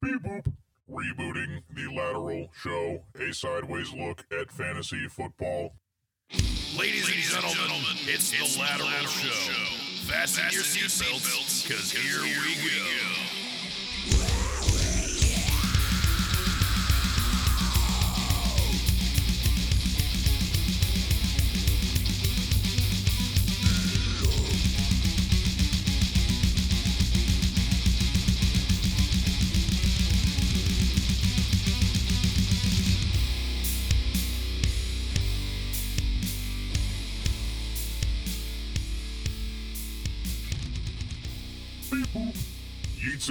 Beep boop. Rebooting The Lateral Show, a sideways look at fantasy football. Ladies and gentlemen, it's The Lateral Show. Fasten your seatbelts, because here we go.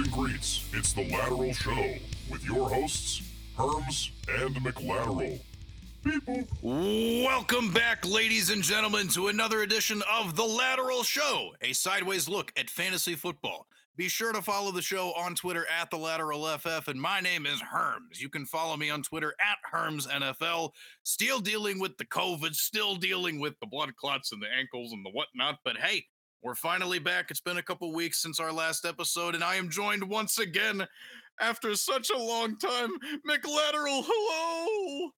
And greets, it's The Lateral Show with your hosts, Herms and McLateral. Welcome back, ladies and gentlemen, to another edition of The Lateral Show, a sideways look at fantasy football. Be sure to follow the show on Twitter at The Lateral FF, and my name is Herms. You can follow me on Twitter at Herms NFL. Still dealing with the COVID, still dealing with the blood clots and the ankles and the whatnot, but hey, we're finally back. It's been a couple weeks since our last episode, and I am joined once again after such a long time. McLateral, hello!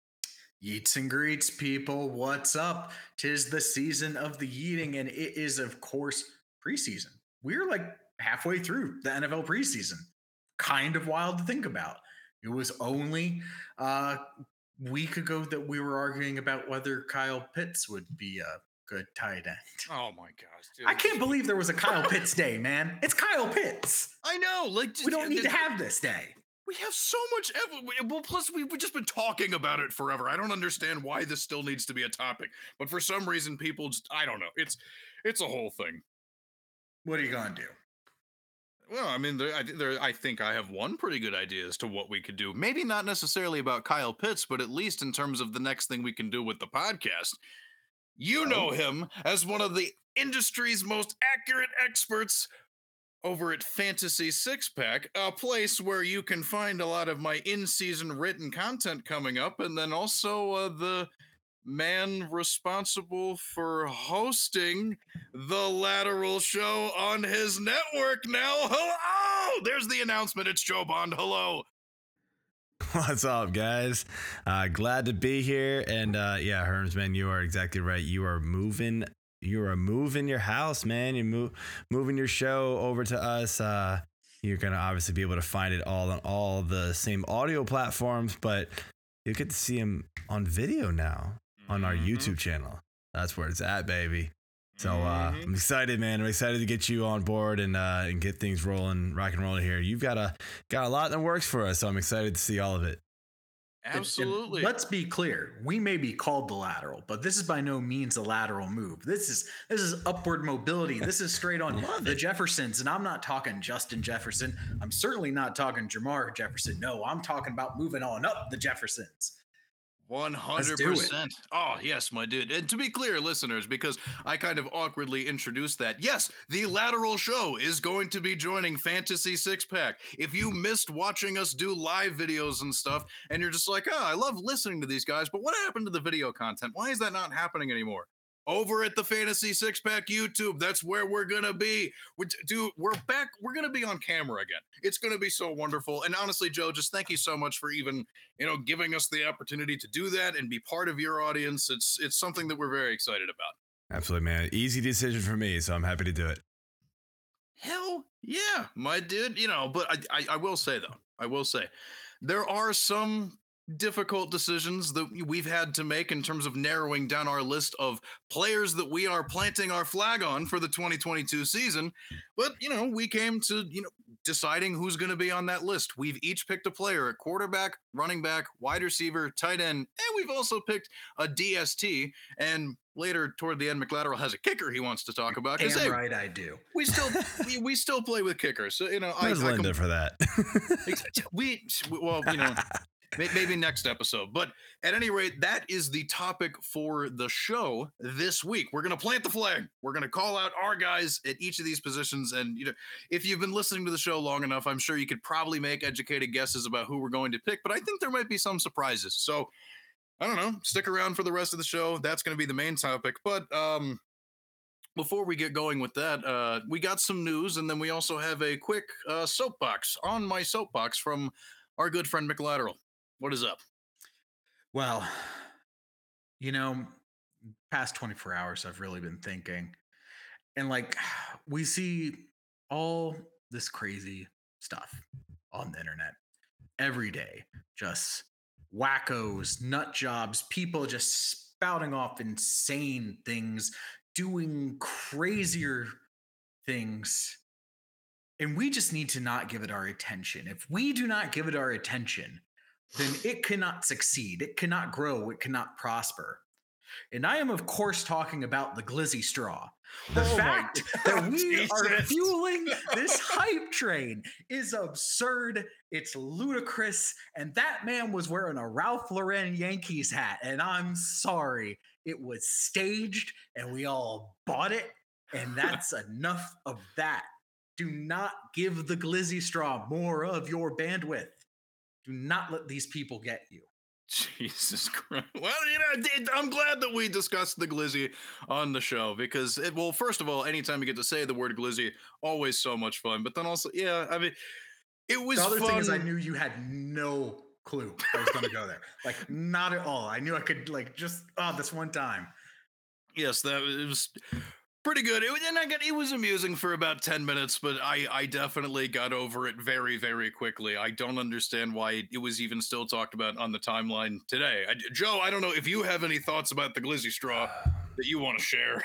Yeets and greets, people. What's up? Tis the season of the yeeting, and it is, of course, preseason. We're like halfway through the NFL preseason. Kind of wild to think about. It was only a week ago that we were arguing about whether Kyle Pitts would be a good tight end. Oh my gosh, dude. I can't believe there was a Kyle Pitts day, man. It's Kyle Pitts. I know. Like, we don't need to have this day. We have so much. Well, plus we've just been talking about it forever. I don't understand why this still needs to be a topic, but for some reason, people just, I don't know. It's a whole thing. What are you gonna do? Well, I mean, I think I have one pretty good idea as to what we could do. Maybe not necessarily about Kyle Pitts, but at least in terms of the next thing we can do with the podcast. You know him as one of the industry's most accurate experts over at Fantasy Six Pack, a place where you can find a lot of my in-season written content coming up, and then also the man responsible for hosting The Lateral Show on his network now. Hello! There's the announcement. It's Joe Bond. Hello. What's up, guys? Glad to be here. And yeah, Herms, man, you are exactly right. You are moving your house, man. You're moving your show over to us. You're going to obviously be able to find it all on all the same audio platforms, but you get to see him on video now on our YouTube channel. That's where it's at, baby. So I'm excited, man. I'm excited to get you on board and get things rolling, rock and rolling here. You've got a lot that works for us, so I'm excited to see all of it. Absolutely. And let's be clear. We may be called The Lateral, but this is by no means a lateral move. This is upward mobility. This is straight on the Jeffersons, and I'm not talking Justin Jefferson. I'm certainly not talking Jamar Jefferson. No, I'm talking about moving on up the Jeffersons. 100%. Oh, yes, my dude. And to be clear, listeners, because I kind of awkwardly introduced that, yes, The Lateral Show is going to be joining Fantasy Six Pack. If you missed watching us do live videos and stuff, and you're just like, oh, I love listening to these guys, but what happened to the video content? Why is that not happening anymore? Over at the Fantasy Six Pack YouTube, that's where we're going to be. Dude, we're back. We're going to be on camera again. It's going to be so wonderful. And honestly, Joe, just thank you so much for even, giving us the opportunity to do that and be part of your audience. It's something that we're very excited about. Absolutely, man. Easy decision for me, so I'm happy to do it. Hell yeah, my dude. But I will say, though, there are some difficult decisions that we've had to make in terms of narrowing down our list of players that we are planting our flag on for the 2022 season. But, we came to, deciding who's going to be on that list. We've each picked a player, a quarterback, running back, wide receiver, tight end, and we've also picked a DST. And later toward the end, McLateral has a kicker he wants to talk about. Damn right, I do. We still we play with kickers. So, there's Linda for that. Maybe next episode. But at any rate, that is the topic for the show this week. We're going to plant the flag. We're going to call out our guys at each of these positions. And, if you've been listening to the show long enough, I'm sure you could probably make educated guesses about who we're going to pick. But I think there might be some surprises. So, I don't know. Stick around for the rest of the show. That's going to be the main topic. But before we get going with that, we got some news, and then we also have a quick soapbox on my soapbox from our good friend McLateral. What is up? Well, you know, past 24 hours, I've really been thinking, and like we see all this crazy stuff on the internet every day, just wackos, nut jobs, people just spouting off insane things, doing crazier things. And we just need to not give it our attention. If we do not give it our attention, then it cannot succeed. It cannot grow. It cannot prosper. And I am, of course, talking about the glizzy straw. The fact that we are fueling this hype train is absurd. It's ludicrous. And that man was wearing a Ralph Lauren Yankees hat. And I'm sorry. It was staged and we all bought it. And that's enough of that. Do not give the glizzy straw more of your bandwidth. Do not let these people get you. Jesus Christ. Well, you know, I'm glad that we discussed the glizzy on the show because it will, first of all, anytime you get to say the word glizzy, always so much fun. But then also, yeah, I mean, it was fun. The other thing is I knew you had no clue I was going to go there. Like, not at all. I knew I could, like, just, this one time. Yes, that was pretty good. It was amusing for about 10 minutes, but I definitely got over it very, very quickly. I don't understand why it was even still talked about on the timeline today. Joe, I don't know if you have any thoughts about the glizzy straw that you want to share.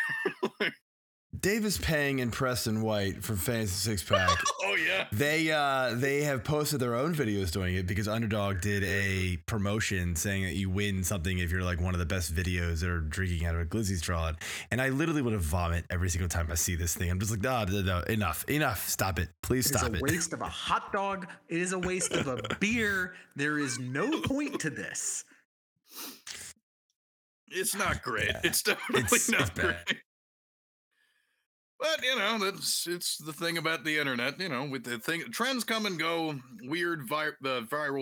Dave is paying and Preston White from Fantasy Six Pack. Oh, yeah. They have posted their own videos doing it because Underdog did a promotion saying that you win something if you're like one of the best videos that are drinking out of a glizzy straw. And I literally would have vomit every single time I see this thing. I'm just like, no, enough. Stop it. Please stop it. It is a waste of a hot dog. It is a waste of a beer. There is no point to this. It's not great. Yeah. It's definitely not great. Bad. But, you know, it's the thing about the internet, you know, with the thing, trends come and go, weird viral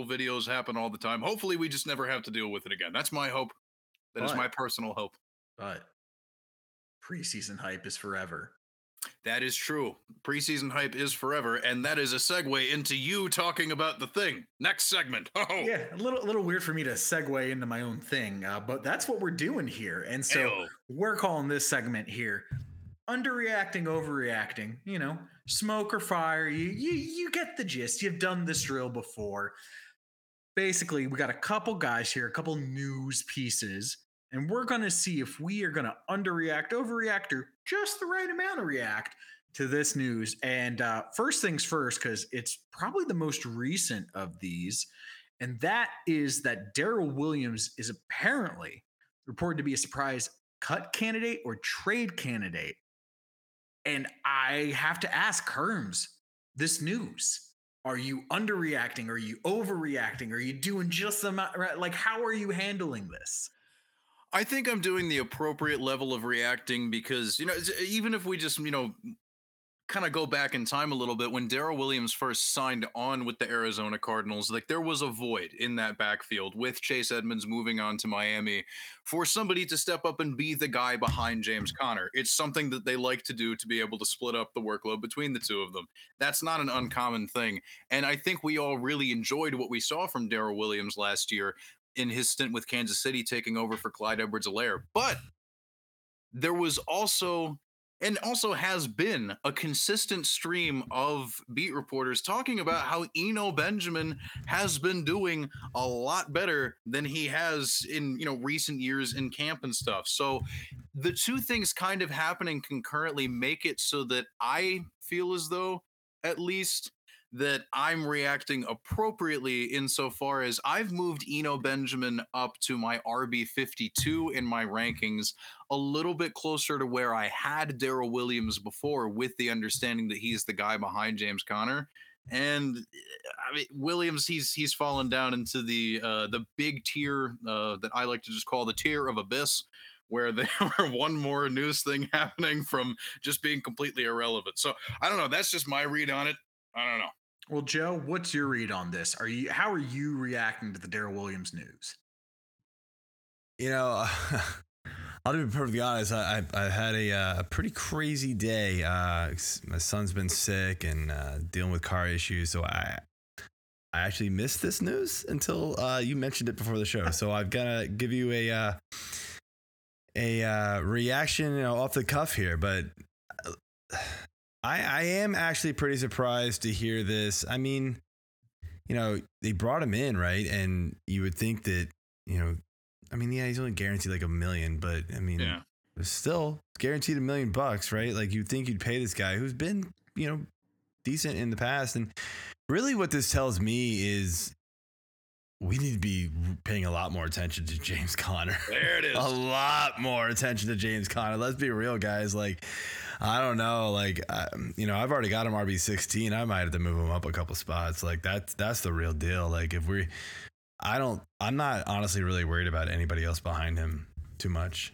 videos happen all the time. Hopefully we just never have to deal with it again. That's my hope. That is my personal hope. But preseason hype is forever. That is true. Preseason hype is forever. And that is a segue into you talking about the thing. Next segment. Oh, yeah. A little weird for me to segue into my own thing, but that's what we're doing here. And so we're calling this segment here underreacting, overreacting, you know, smoke or fire. You get the gist. You've done this drill before. Basically, we got a couple guys here, a couple news pieces, and we're going to see if we are going to underreact, overreact, or just the right amount of react to this news. And first things first, because it's probably the most recent of these, and that is that Daryl Williams is apparently reported to be a surprise cut candidate or trade candidate. And I have to ask Herms this news. Are you underreacting? Are you overreacting? Are you doing just the amount? Like, how are you handling this? I think I'm doing the appropriate level of reacting because, you know, even if we just, you know, kind of go back in time a little bit, when Daryl Williams first signed on with the Arizona Cardinals, like there was a void in that backfield with Chase Edmonds moving on to Miami for somebody to step up and be the guy behind James Conner. It's something that they like to do to be able to split up the workload between the two of them. That's not an uncommon thing. And I think we all really enjoyed what we saw from Daryl Williams last year in his stint with Kansas City taking over for Clyde Edwards-Helaire. But there was also... and also has been a consistent stream of beat reporters talking about how Eno Benjamin has been doing a lot better than he has in, you know, recent years in camp and stuff. So the two things kind of happening concurrently make it so that I feel as though, at least, that I'm reacting appropriately insofar as I've moved Eno Benjamin up to my RB52 in my rankings a little bit closer to where I had Daryl Williams before, with the understanding that he's the guy behind James Conner. And I mean, Williams, he's fallen down into the big tier that I like to just call the tier of abyss, where there were one more news thing happening from just being completely irrelevant. So I don't know. That's just my read on it. I don't know. Well, Joe, what's your read on this? How are you reacting to the Daryl Williams news? You know, I'll be perfectly honest. I had a pretty crazy day. My son's been sick and dealing with car issues, so I actually missed this news until you mentioned it before the show. So I've got to give you a reaction, off the cuff here, but I am actually pretty surprised to hear this. I mean, they brought him in, right? And you would think that, he's only guaranteed like $1 million, but still guaranteed $1 million bucks, right? Like, you'd think you'd pay this guy who's been, decent in the past. And really what this tells me is we need to be paying a lot more attention to James Conner. There it is. A lot more attention to James Conner. Let's be real, guys. Like, I don't know. Like, I've already got him RB16. I might have to move him up a couple spots. Like, that's the real deal. Like, I'm not honestly really worried about anybody else behind him too much.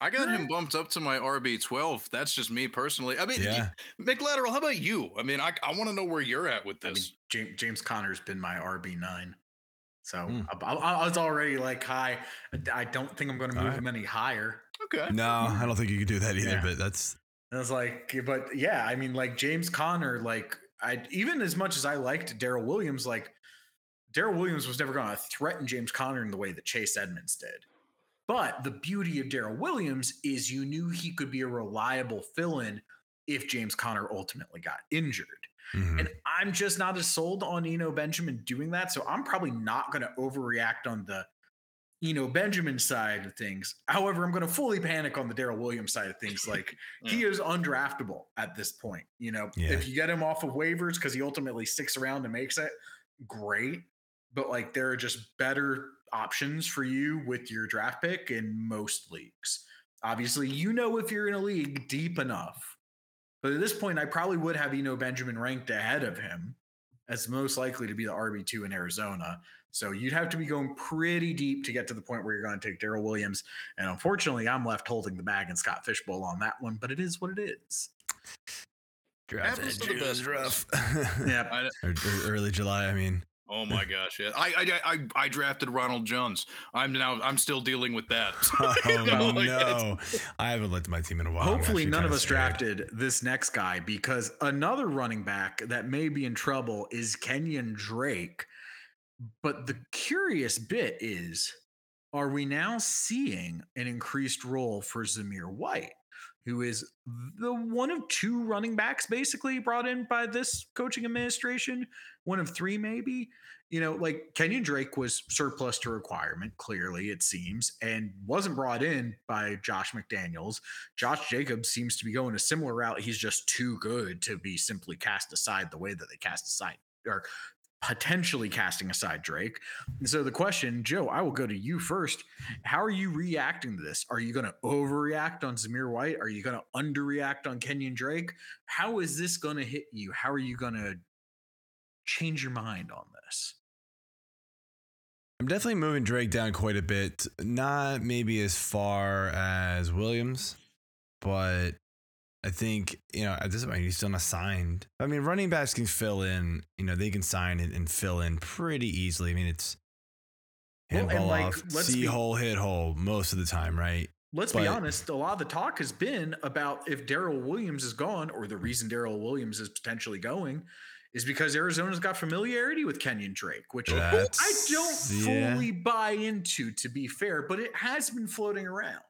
I got him bumped up to my RB12. That's just me personally. I mean, McLateral, how about you? I mean, I want to know where you're at with this. I mean, James Conner's been my RB9. So I was already like high. I don't think I'm going to move him any higher. Okay. No, I don't think you could do that either, but that's. I was like, but yeah, I mean, like James Conner, like even as much as I liked Daryl Williams, like Daryl Williams was never going to threaten James Conner in the way that Chase Edmonds did. But the beauty of Daryl Williams is you knew he could be a reliable fill-in if James Conner ultimately got injured. Mm-hmm. And I'm just not as sold on Eno Benjamin doing that. So I'm probably not going to overreact on the Eno Benjamin side of things. However, I'm going to fully panic on the Daryl Williams side of things. Like he is undraftable at this point. If you get him off of waivers because he ultimately sticks around and makes it, great. But like there are just better options for you with your draft pick in most leagues. Obviously, if you're in a league deep enough. But at this point, I probably would have Eno Benjamin ranked ahead of him as most likely to be the RB2 in Arizona. So you'd have to be going pretty deep to get to the point where you're going to take Daryl Williams. And unfortunately, I'm left holding the bag in Scott Fishbowl on that one, but it is what it is. Draft rough. Yeah. Early July, I mean. Oh my gosh! Yeah, I drafted Ronald Jones. I'm still dealing with that. I haven't looked at my team in a while. Hopefully, none of us drafted this next guy because another running back that may be in trouble is Kenyon Drake. But the curious bit is, are we now seeing an increased role for Zamir White, who is the one of two running backs basically brought in by this coaching administration, one of three maybe? Like Kenyon Drake was surplus to requirement, clearly it seems, and wasn't brought in by Josh McDaniels. Josh Jacobs seems to be going a similar route. He's just too good to be simply cast aside the way that they cast aside or potentially casting aside Drake. And so the question, Joe, I will go to you first. How are you reacting to this? Are you going to overreact on Zamir White? Are you going to underreact on Kenyon Drake? How is this going to hit you? How are you going to change your mind on this? I'm definitely moving Drake down quite a bit. Not maybe as far as Williams, but I think, at this point, he's still not signed. I mean, running backs can fill in, they can sign and fill in pretty easily. I mean, it's handball off, see hole, hit hole most of the time, right? Let's be honest. A lot of the talk has been about if Daryl Williams is gone, or the reason Daryl Williams is potentially going is because Arizona's got familiarity with Kenyon Drake, which I don't fully buy into, to be fair, but it has been floating around.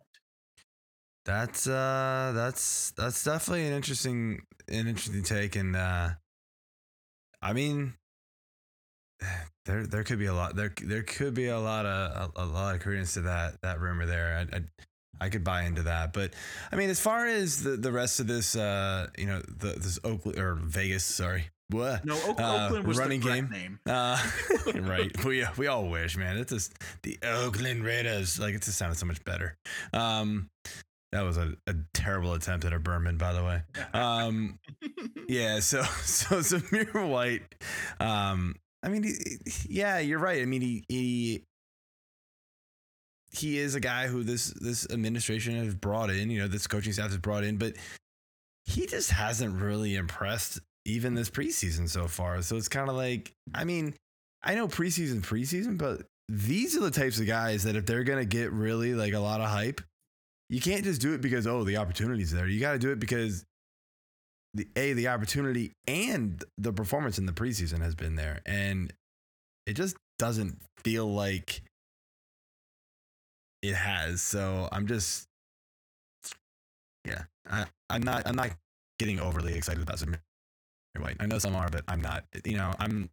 That's definitely an interesting take, and I mean, there could be a lot of credence to that rumor there. I could buy into that, but I mean, as far as the rest of this, this Oakland or Vegas, sorry. What? No, Oakland was running the game name. Right. We all wish, man. It's just the Oakland Raiders. Like, it just sounded so much better. That was a terrible attempt at a Berman, by the way. So Zamir White. I mean, you're right. I mean, he is a guy who this administration has brought in. This coaching staff has brought in, but he just hasn't really impressed even this preseason so far. So it's kind of like, I mean, I know preseason, but these are the types of guys that if they're going to get really like a lot of hype, you can't just do it because, oh, the opportunity's there. You got to do it because the opportunity and the performance in the preseason has been there. And it just doesn't feel like it has. So I'm just, yeah, I'm not getting overly excited about Zamir White. I know some are, but I'm not. You know, I'm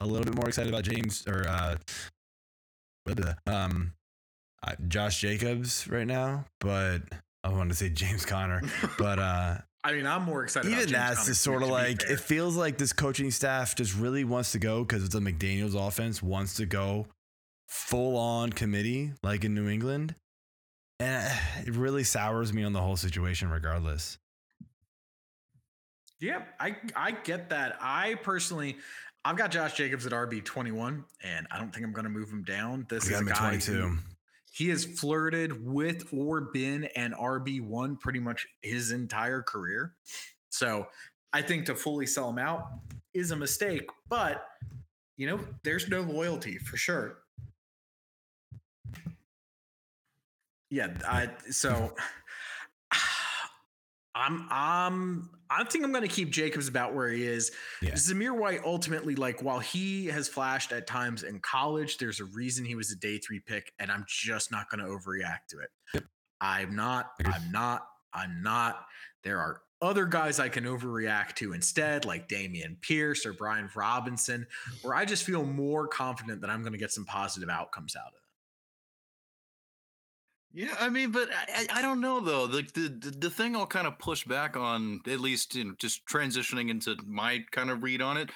a little bit more excited about James or Josh Jacobs right now, but I want to say James Conner. But I mean, I'm more excited. Even that's just sort of like, it feels like this coaching staff just really wants to go, because the McDaniels offense wants to go full on committee like in New England, and it really sours me on the whole situation regardless. Yeah, I get that. I personally, I've got Josh Jacobs at RB 21, and I don't think I'm going to move him down. This is a guy who, he has flirted with or been an RB1 pretty much his entire career. So I think to fully sell him out is a mistake, but, you know, there's no loyalty for sure. Yeah, I think I'm going to keep Jacobs about where he is. Yeah. Zamir White, ultimately, like, while he has flashed at times in college, there's a reason he was a day 3 pick, and I'm just not going to overreact to it. Yep. I'm not. There are other guys I can overreact to instead, like Damian Pierce or Brian Robinson, where I just feel more confident that I'm going to get some positive outcomes out of them. Yeah, I mean, but I don't know, though. The thing I'll kind of push back on, at least in just transitioning into my kind of read on it,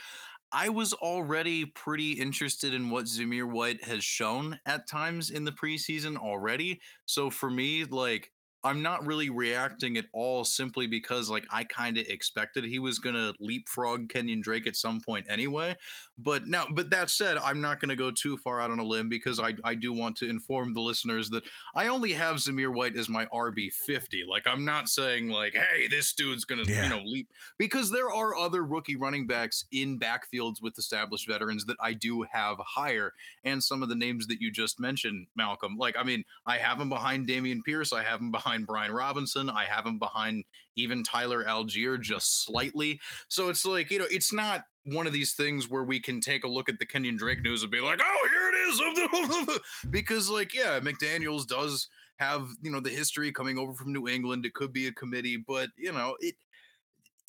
I was already pretty interested in what Zamir White has shown at times in the preseason already. So for me, like, I'm not really reacting at all simply because, like, I kind of expected he was going to leapfrog Kenyon Drake at some point anyway. But that said, I'm not going to go too far out on a limb, because I do want to inform the listeners that I only have Zamir White as my RB 50. Like, I'm not saying, like, hey, this dude's going to, leap, because there are other rookie running backs in backfields with established veterans that I do have higher. And some of the names that you just mentioned, Malcolm, like, I mean, I have him behind Damian Pierce. I have him behind Brian Robinson. I have him behind even Tyler Algier just slightly. So it's like, it's not one of these things where we can take a look at the Kenyon Drake news and be like, oh, here it is. Because, like, yeah, McDaniels does have, the history coming over from New England. It could be a committee, but,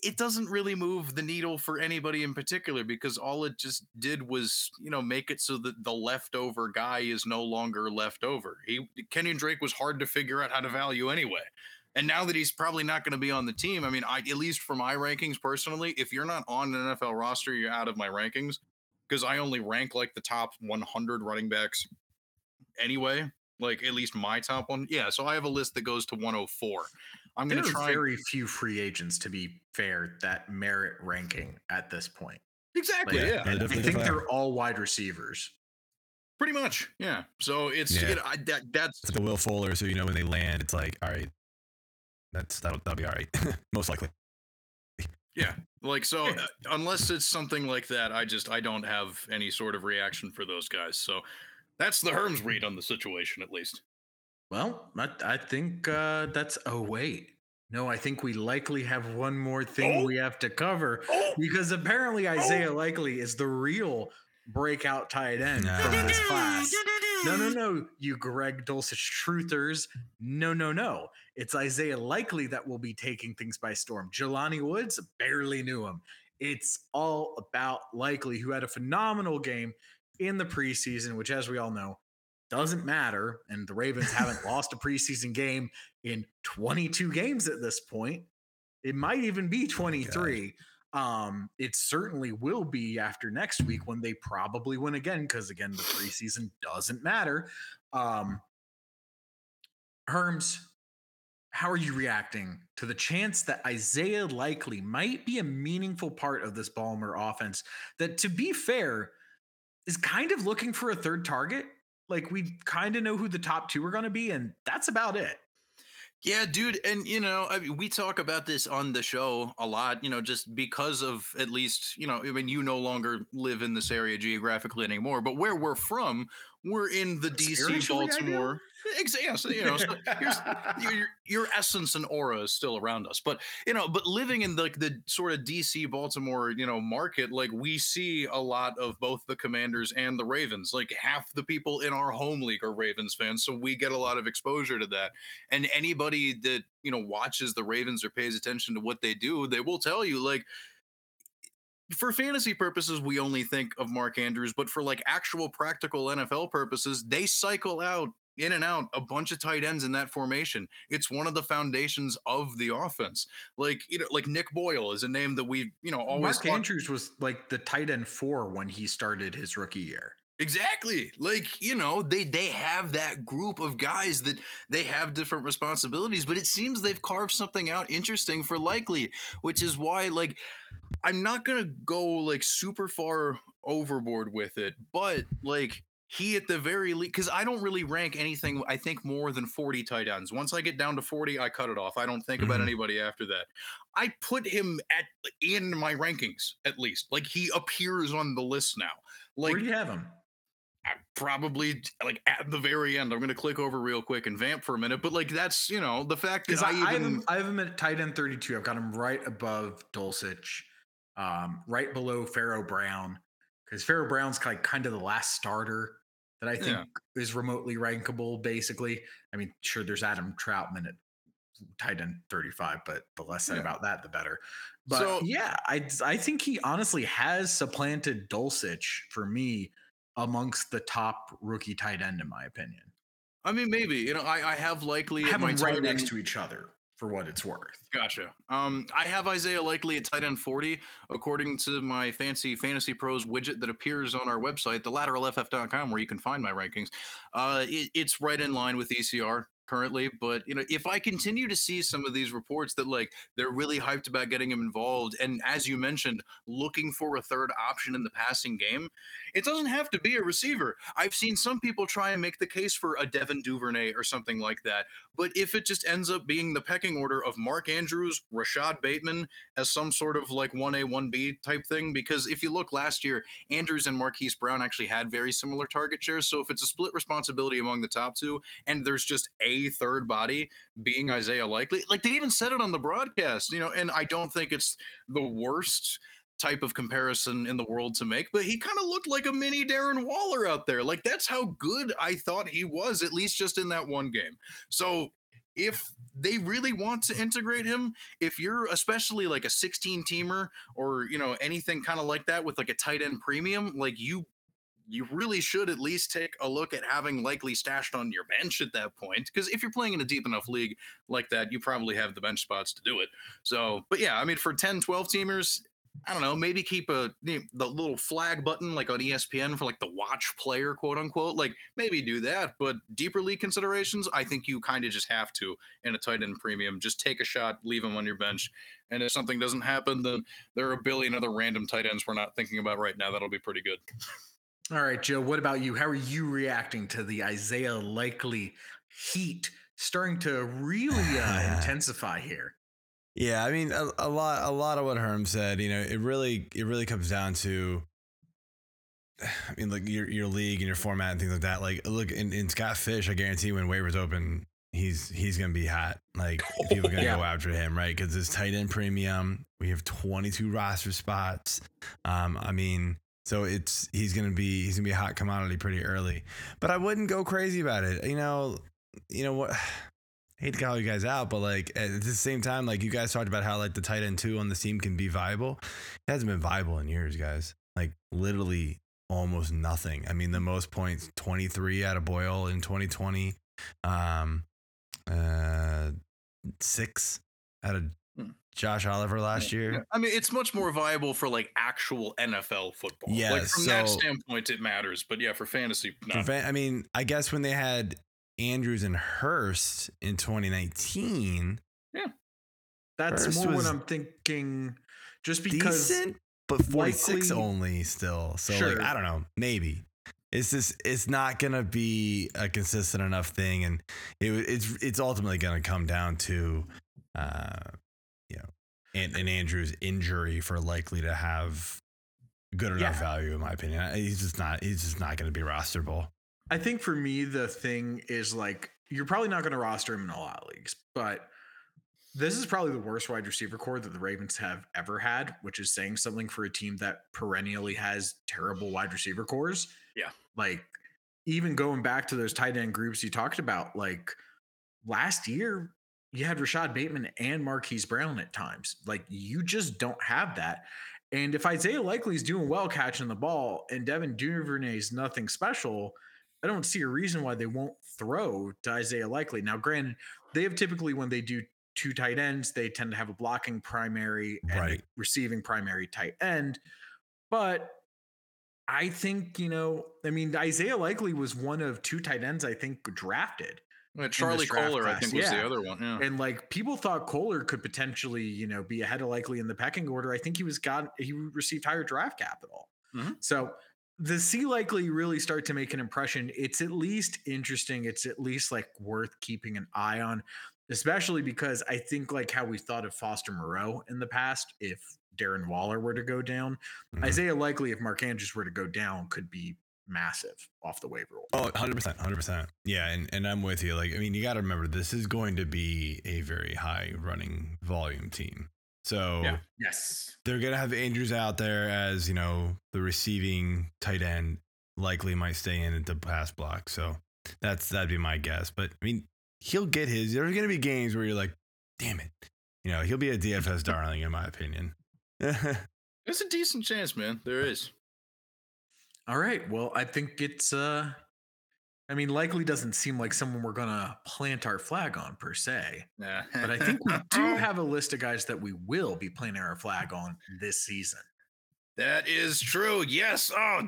it doesn't really move the needle for anybody in particular, because all it just did was, make it so that the leftover guy is no longer left over. Kenyon Drake was hard to figure out how to value anyway. And now that he's probably not going to be on the team, I mean, at least for my rankings personally, if you're not on an NFL roster, you're out of my rankings, because I only rank like the top 100 running backs anyway, like at least my top one. Yeah. So I have a list that goes to 104. I'm going to try. Very few free agents, to be fair, that merit ranking at this point. Exactly. Like, yeah. I think they're all wide receivers. Pretty much. Yeah. So it's that's the Will Fuller. So when they land, it's like, all right, that'll be all right, most likely. Yeah. Like, so unless it's something like that, I don't have any sort of reaction for those guys. So that's the Herms read on the situation, at least. Well, I think that's... Oh, wait. No, I think we likely have one more thing we have to cover, because apparently Isaiah Likely is the real breakout tight end from this class. No, you Greg Dulcich truthers. No. It's Isaiah Likely that will be taking things by storm. Jelani Woods barely knew him. It's all about Likely, who had a phenomenal game in the preseason, which, as we all know, doesn't matter, and the Ravens haven't lost a preseason game in 22 games at this point. It might even be 23. It certainly will be after next week, when they probably win again, because, again, the preseason doesn't matter. Herms, how are you reacting to the chance that Isaiah Likely might be a meaningful part of this Baltimore offense that, to be fair, is kind of looking for a third target? Like, we kind of know who the top two are going to be, and that's about it. Yeah, dude. And, I mean, we talk about this on the show a lot, just because of, at least, I mean, you no longer live in this area geographically anymore, but where we're from, we're in the DC Baltimore. Exactly. You know, so here's, your essence and aura is still around us, but you know, but living in the sort of DC Baltimore, you know, market, like we see a lot of both the Commanders and the Ravens. Like half the people in our home league are Ravens fans, so we get a lot of exposure to that. And anybody that, you know, watches the Ravens or pays attention to what they do, they will tell you, like, for fantasy purposes, we only think of Mark Andrews, but for like actual practical NFL purposes, they cycle out in and out a bunch of tight ends in that formation. It's one of the foundations of the offense. Like, you know, like Nick Boyle is a name that we, you know, always Mark Andrews was like the tight end 4 when he started his rookie year. Exactly. Like, you know, they have that group of guys that they have different responsibilities, but it seems they've carved something out interesting for Likely, which is why, like, I'm not going to go like super far overboard with it, but like he at the very least, because I don't really rank anything, I think, more than 40 tight ends. Once I get down to 40, I cut it off. I don't think about anybody after that. I put him in my rankings, at least. Like he appears on the list now. Like, where do you have him? Probably like at the very end. I'm going to click over real quick and vamp for a minute, but like that's, you know, the fact that I have him at tight end 32. I've got him right above Dulcich, right below Pharaoh Brown, because Pharaoh Brown's kind of the last starter that I think is remotely rankable. Basically, I mean, sure, there's Adam Troutman at tight end 35, but the less said about that, the better. But so, I think he honestly has supplanted Dulcich for me amongst the top rookie tight end, in my opinion. I mean, maybe, you know, I have Likely at my right next to each other for what it's worth. Gotcha. I have Isaiah Likely at tight end 40, according to my fancy Fantasy Pros widget that appears on our website, thelateralff.com, where you can find my rankings. It's right in line with ECR currently, but you know, if I continue to see some of these reports that like they're really hyped about getting him involved, and as you mentioned, looking for a third option in the passing game, it doesn't have to be a receiver. I've seen some people try and make the case for a Devin Duvernay or something like that, but if it just ends up being the pecking order of Mark Andrews, Rashad Bateman as some sort of like 1A, 1B type thing, because if you look last year, Andrews and Marquise Brown actually had very similar target shares, so if it's a split responsibility among the top two and there's just a third body being Isaiah Likely, like they even said it on the broadcast, you know, and I don't think it's the worst type of comparison in the world to make, but he kind of looked like a mini Darren Waller out there. Like that's how good I thought he was, at least just in that one game. So if they really want to integrate him, if you're especially like a 16-teamer or, you know, anything kind of like that with like a tight end premium, like you really should at least take a look at having Likely stashed on your bench at that point. Because if you're playing in a deep enough league like that, you probably have the bench spots to do it. So, but yeah, I mean, for 10, 12 teamers, I don't know, maybe keep the little flag button like on ESPN for like the watch player, quote unquote, like maybe do that. But deeper league considerations, I think you kind of just have to in a tight end premium, just take a shot, leave him on your bench. And if something doesn't happen, then there are a billion other random tight ends we're not thinking about right now. That'll be pretty good. All right, Joe, what about you? How are you reacting to the Isaiah Likely heat starting to really intensify here? Yeah, I mean, a lot of what Herms said, you know, it really comes down to, I mean, like your league and your format and things like that. Like, look, in Scott Fish, I guarantee when waivers open, he's going to be hot. Like, people are going to go after him, right? Because it's tight end premium. We have 22 roster spots. I mean... So he's gonna be a hot commodity pretty early, but I wouldn't go crazy about it. You know what? I hate to call you guys out, but like at the same time, like you guys talked about how like the tight end 2 on the team can be viable. It hasn't been viable in years, guys. Like literally almost nothing. I mean, the most points 23 out of Boyle in 2020, 6 out of Josh Oliver last year. I mean, it's much more viable for like actual NFL football. Yeah, like from that standpoint, it matters. But yeah, for fantasy, I mean, I guess when they had Andrews and Hurst in 2019, that's Hurst more what I'm thinking. Just because, decent, but 46 Likely, only still. So like, I don't know, maybe. It's not gonna be a consistent enough thing, and it's ultimately gonna come down to. And Andrew's injury for Likely to have good enough value, in my opinion. He's just not going to be rosterable. I think for me, the thing is, like, you're probably not going to roster him in a lot of leagues, but this is probably the worst wide receiver core that the Ravens have ever had, which is saying something for a team that perennially has terrible wide receiver cores. Yeah. Like, even going back to those tight end groups you talked about, like, last year, you had Rashad Bateman and Marquise Brown at times. Like, you just don't have that. And if Isaiah Likely is doing well catching the ball and Devin Duvernay is nothing special, I don't see a reason why they won't throw to Isaiah Likely. Now, granted, they have typically, when they do two tight ends, they tend to have a blocking primary and a receiving primary tight end. But I think, you know, I mean, Isaiah Likely was one of two tight ends, I think, drafted. Charlie Kohler, I think, was the other one. Yeah. And like, people thought Kohler could potentially, you know, be ahead of Likely in the pecking order. I think he received higher draft capital. Mm-hmm. So the C Likely really start to make an impression. It's at least interesting. It's at least like worth keeping an eye on, especially because I think like how we thought of Foster Moreau in the past, if Darren Waller were to go down, mm-hmm. Isaiah Likely, if Mark Andrews were to go down, could be massive off the waiver wire. Oh, 100%. Yeah. And I'm with you. Like, I mean, you got to remember, this is going to be a very high running volume team. So yeah. Yes, they're going to have Andrews out there as, you know, the receiving tight end. Likely might stay in at the pass block. So that'd be my guess, but I mean, he'll get his, there's going to be games where you're like, damn it. You know, he'll be a DFS darling, in my opinion. There's a decent chance, man. There is. All right. Well, I think it's, I mean, Likely doesn't seem like someone we're going to plant our flag on per se, nah. But I think we do have a list of guys that we will be planting our flag on this season. That is true. Yes. Oh,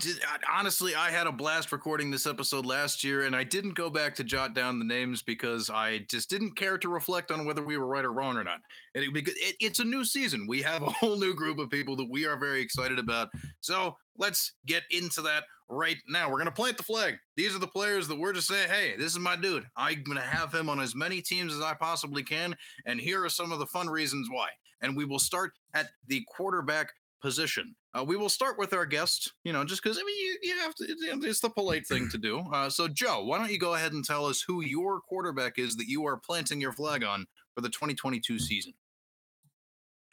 honestly, I had a blast recording this episode last year, and I didn't go back to jot down the names because I just didn't care to reflect on whether we were right or wrong or not. And it's a new season. We have a whole new group of people that we are very excited about. So let's get into that right now. We're going to plant the flag. These are the players that we're just saying, hey, this is my dude. I'm going to have him on as many teams as I possibly can, and here are some of the fun reasons why. And we will start at the quarterback position. We will start with our guest, you know, just because, I mean, you have to, it's the polite thing to do. So, Joe, why don't you go ahead and tell us who your quarterback is that you are planting your flag on for the 2022 season?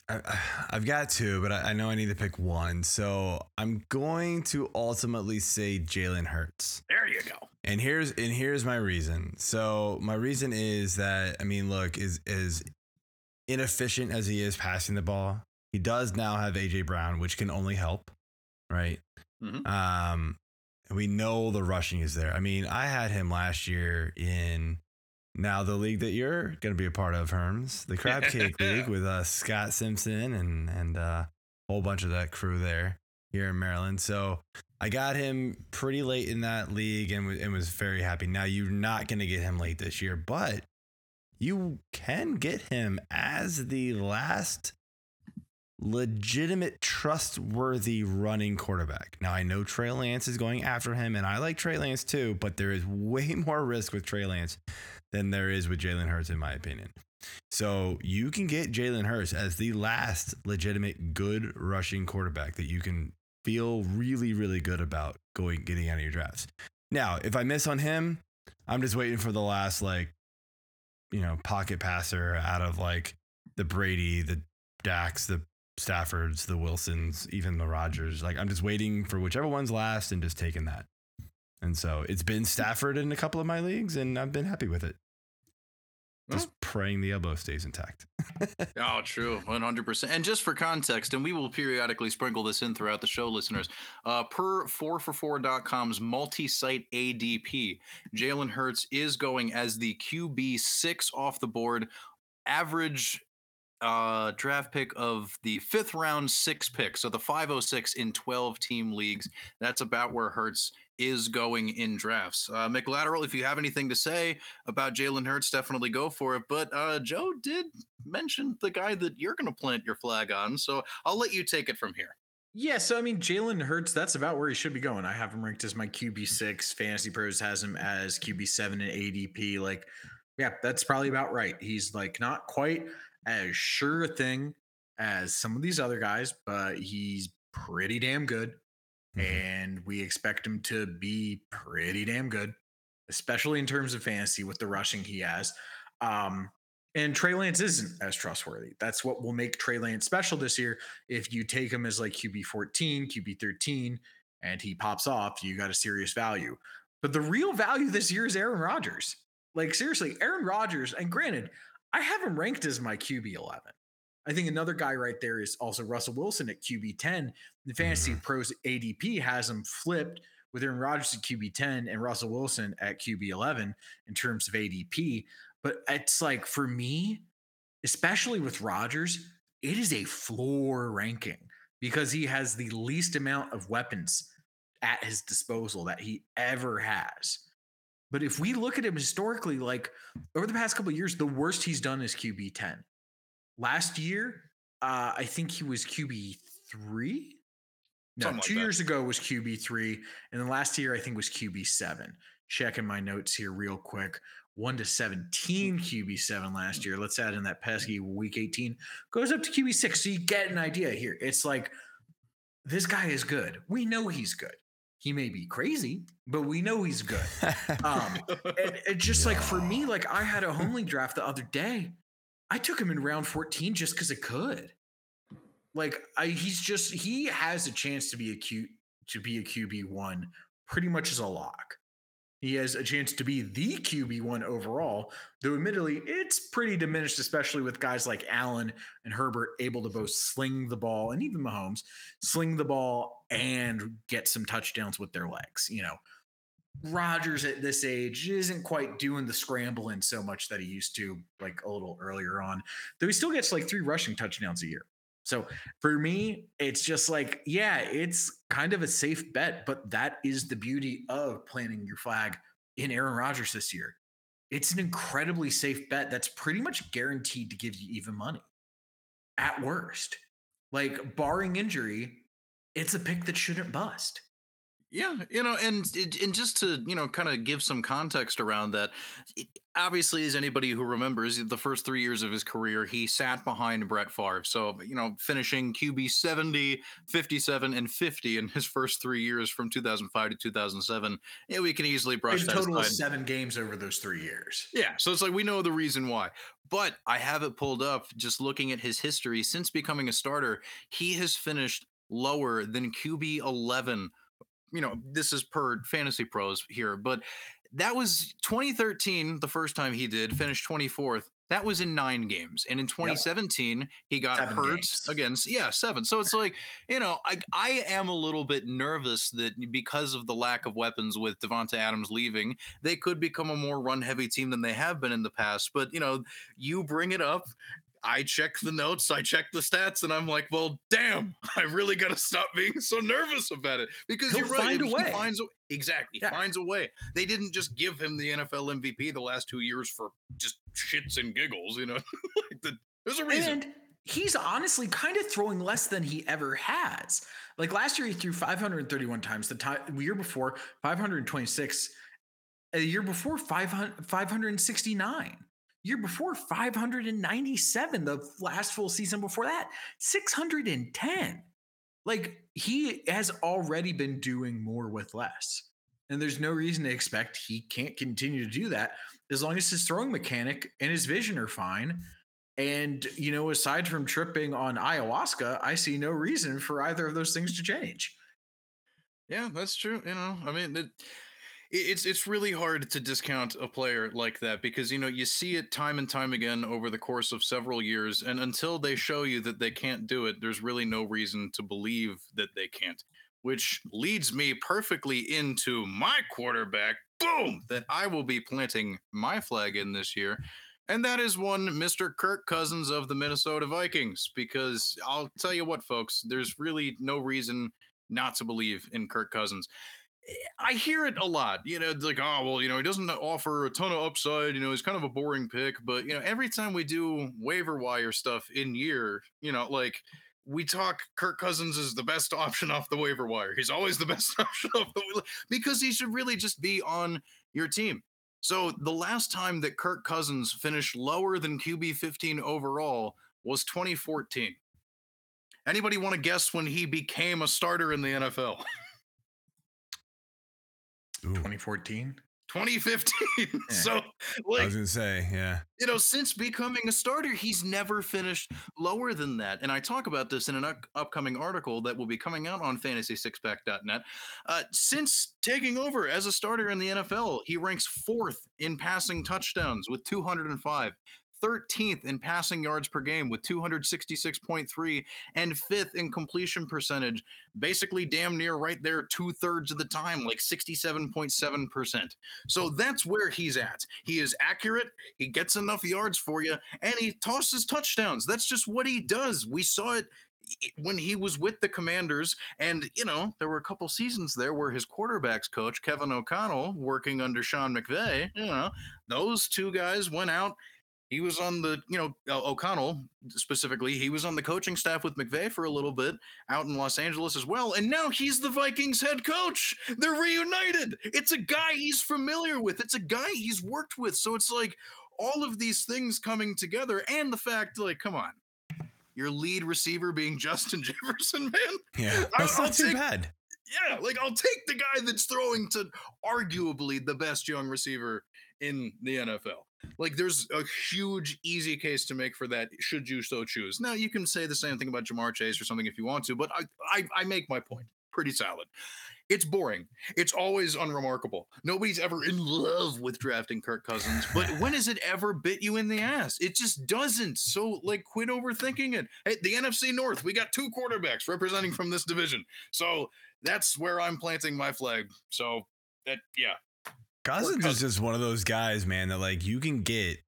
I've got two, but I know I need to pick one. So I'm going to ultimately say Jalen Hurts. There you go. And here's my reason. So my reason is that, I mean, look, is inefficient as he is passing the ball, he does now have AJ Brown, which can only help, right? Mm-hmm. We know the rushing is there. I mean, I had him last year in now the league that you're going to be a part of, Herms, the Crab Cake League with Scott Simpson and a whole bunch of that crew there here in Maryland. So I got him pretty late in that league and was very happy. Now you're not going to get him late this year, but you can get him as the last legitimate, trustworthy running quarterback. Now I know Trey Lance is going after him, and I like Trey Lance too, but there is way more risk with Trey Lance than there is with Jalen Hurts, in my opinion. So you can get Jalen Hurts as the last legitimate good rushing quarterback that you can feel really, really good about getting out of your drafts. Now, if I miss on him, I'm just waiting for the last, like, you know, pocket passer out of like the Brady, the Dax, the Staffords, the Wilsons, even the Rodgers. Like, I'm just waiting for whichever one's last and just taking that. And so it's been Stafford in a couple of my leagues, and I've been happy with it. Just praying the elbow stays intact. Oh, true. 100%. And just for context, and we will periodically sprinkle this in throughout the show, listeners, per 4for4.com's multi-site ADP, Jalen Hurts is going as the QB6 off the board, average draft pick of the 5th round, 6th pick. So the 506 in 12 team leagues. That's about where Hurts is going in drafts. McLateral, if you have anything to say about Jalen Hurts, definitely go for it. But Joe did mention the guy that you're going to plant your flag on. So I'll let you take it from here. Yeah, so I mean, Jalen Hurts, that's about where he should be going. I have him ranked as my QB6. Fantasy Pros has him as QB7 and ADP. Like, yeah, that's probably about right. He's like not quite as sure a thing as some of these other guys, but he's pretty damn good. and we expect him to be pretty damn good, especially in terms of fantasy with the rushing he has. And Trey Lance isn't as trustworthy. That's what will make Trey Lance special this year. If you take him as like QB 14, QB 13, and he pops off, you got a serious value. But the real value this year is Aaron Rodgers. Like, seriously, Aaron Rodgers. And granted, I have him ranked as my QB 11. I think another guy right there is also Russell Wilson at QB 10. The Fantasy Pros ADP has him flipped with Aaron Rodgers at QB 10 and Russell Wilson at QB 11 in terms of ADP. But it's like, for me, especially with Rodgers, it is a floor ranking because he has the least amount of weapons at his disposal that he ever has. But if we look at him historically, like over the past couple of years, the worst he's done is QB 10. Last year, I think he was QB 3. No, like 2 years ago was QB 3. And then last year, I think was QB 7. Checking my notes here real quick. 1-17 QB 7 last year. Let's add in that pesky week 18. Goes up to QB 6. So you get an idea here. It's like, this guy is good. We know he's good. He may be crazy, but we know he's good. It's just like, for me, like I had a home league draft the other day. I took him in round 14 just because I could. Like, he has a chance to be a QB1 pretty much as a lock. He has a chance to be the QB1 overall, though admittedly, it's pretty diminished, especially with guys like Allen and Herbert able to both sling the ball, and even Mahomes, sling the ball and get some touchdowns with their legs. You know, Rodgers at this age isn't quite doing the scrambling so much that he used to, like a little earlier on, though he still gets like 3 rushing touchdowns a year. So for me, it's just like, yeah, it's kind of a safe bet, but that is the beauty of planting your flag in Aaron Rodgers this year. It's an incredibly safe bet that's pretty much guaranteed to give you even money at worst. Like, barring injury, it's a pick that shouldn't bust. Yeah, you know, and just to, you know, kind of give some context around that, obviously, as anybody who remembers the first 3 years of his career, he sat behind Brett Favre. So, you know, finishing QB 70, 57, and 50 in his first 3 years from 2005 to 2007, yeah, we can easily brush that aside. A total of 7 games over those 3 years. Yeah, so it's like, we know the reason why. But I have it pulled up, just looking at his history. Since becoming a starter, he has finished lower than QB 11. You know, this is per Fantasy Pros here, but that was 2013, the first time he did, finished 24th. That was in 9 games. And in 2017, he got 7 hurt games. Against, 7. So it's like, you know, I am a little bit nervous that because of the lack of weapons with Devonta Adams leaving, they could become a more run-heavy team than they have been in the past. But, you know, you bring it up. I check the notes, I check the stats, and I'm like, well, damn, I really got to stop being so nervous about it. Because he'll find a way. Finds a way. They didn't just give him the NFL MVP the last 2 years for just shits and giggles, you know. Like there's a reason. And he's honestly kind of throwing less than he ever has. Like last year, he threw 531 times. The year before, 526. The year before, 569. Year before, 597. The last full season before that, 610. Like, he has already been doing more with less, and there's no reason to expect he can't continue to do that as long as his throwing mechanic and his vision are fine. And, you know, aside from tripping on ayahuasca, I see no reason for either of those things to change. Yeah, that's true. You know, I mean, it's really hard to discount a player like that because, you know, you see it time and time again over the course of several years, and until they show you that they can't do it, there's really no reason to believe that they can't, which leads me perfectly into my quarterback, boom, that I will be planting my flag in this year. And that is one Mr. Kirk Cousins of the Minnesota Vikings, because I'll tell you what, folks, there's really no reason not to believe in Kirk Cousins. I hear it a lot, you know, it's like, oh, well, you know, he doesn't offer a ton of upside, you know, he's kind of a boring pick, but, you know, every time we do waiver wire stuff in year, you know, like we talk Kirk Cousins is the best option off the waiver wire. He's always the best option off the waiver because he should really just be on your team. So the last time that Kirk Cousins finished lower than QB 15 overall was 2014. Anybody want to guess when he became a starter in the NFL? 2014? 2015. Yeah. So, like, I was gonna say, yeah, you know, since becoming a starter, he's never finished lower than that. And I talk about this in an upcoming article that will be coming out on fantasysixpack.net. Since taking over as a starter in the NFL, he ranks 4th in passing touchdowns with 205, 13th in passing yards per game with 266.3, and 5th in completion percentage, basically damn near right there two-thirds of the time, like 67.7%. So that's where he's at. He is accurate, he gets enough yards for you, and he tosses touchdowns. That's just what he does. We saw it when he was with the Commanders, and, you know, there were a couple seasons there where his quarterback's coach, Kevin O'Connell, working under Sean McVay, you know, those two guys went out. He was on the, you know, O'Connell specifically, he was on the coaching staff with McVay for a little bit out in Los Angeles as well. And now he's the Vikings head coach. They're reunited. It's a guy he's familiar with. It's a guy he's worked with. So it's like all of these things coming together. And the fact, like, come on, your lead receiver being Justin Jefferson, man. Yeah, that's not too bad. Yeah, like, I'll take the guy that's throwing to arguably the best young receiver in the NFL. Like, there's a huge easy case to make for that, should you so choose. Now, you can say the same thing about Jamar Chase or something if you want to, but I make my point pretty solid. It's boring. It's always unremarkable. Nobody's ever in love with drafting Kirk Cousins, but when has it ever bit you in the ass? It just doesn't. So, like, quit overthinking it. Hey, the NFC North, we got two quarterbacks representing from this division. So that's where I'm planting my flag. So that, yeah. Cousins is just one of those guys, man, that, like, you can get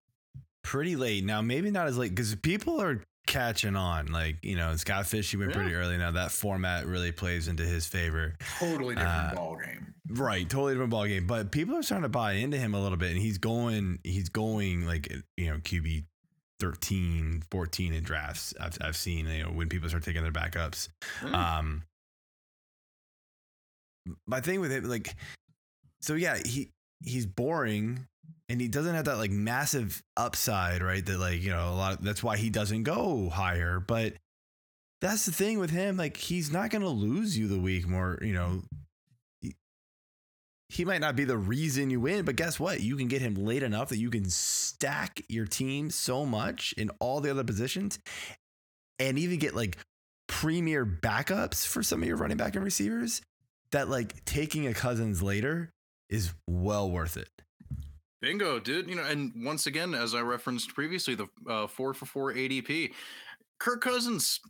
pretty late. Now, maybe not as late because people are catching on. Like, you know, Scott Fish, he went pretty early. Now, that format really plays into his favor. Totally different ball game. Right. Totally different ball game. But people are starting to buy into him a little bit, and he's going like, you know, QB 13, 14 in drafts. I've seen, you know, when people start taking their backups. My thing with him, like, so, yeah, he's boring, and he doesn't have that, like, massive upside, right? That, like, you know, that's why he doesn't go higher. But that's the thing with him. Like, he's not going to lose you the week more, you know, he might not be the reason you win, but guess what? You can get him late enough that you can stack your team so much in all the other positions and even get, like, premier backups for some of your running back and receivers that, like, taking a Cousins later is well worth it. Bingo, dude. You know, and once again, as I referenced previously, the 4-for-4 ADP, Kirk Cousins,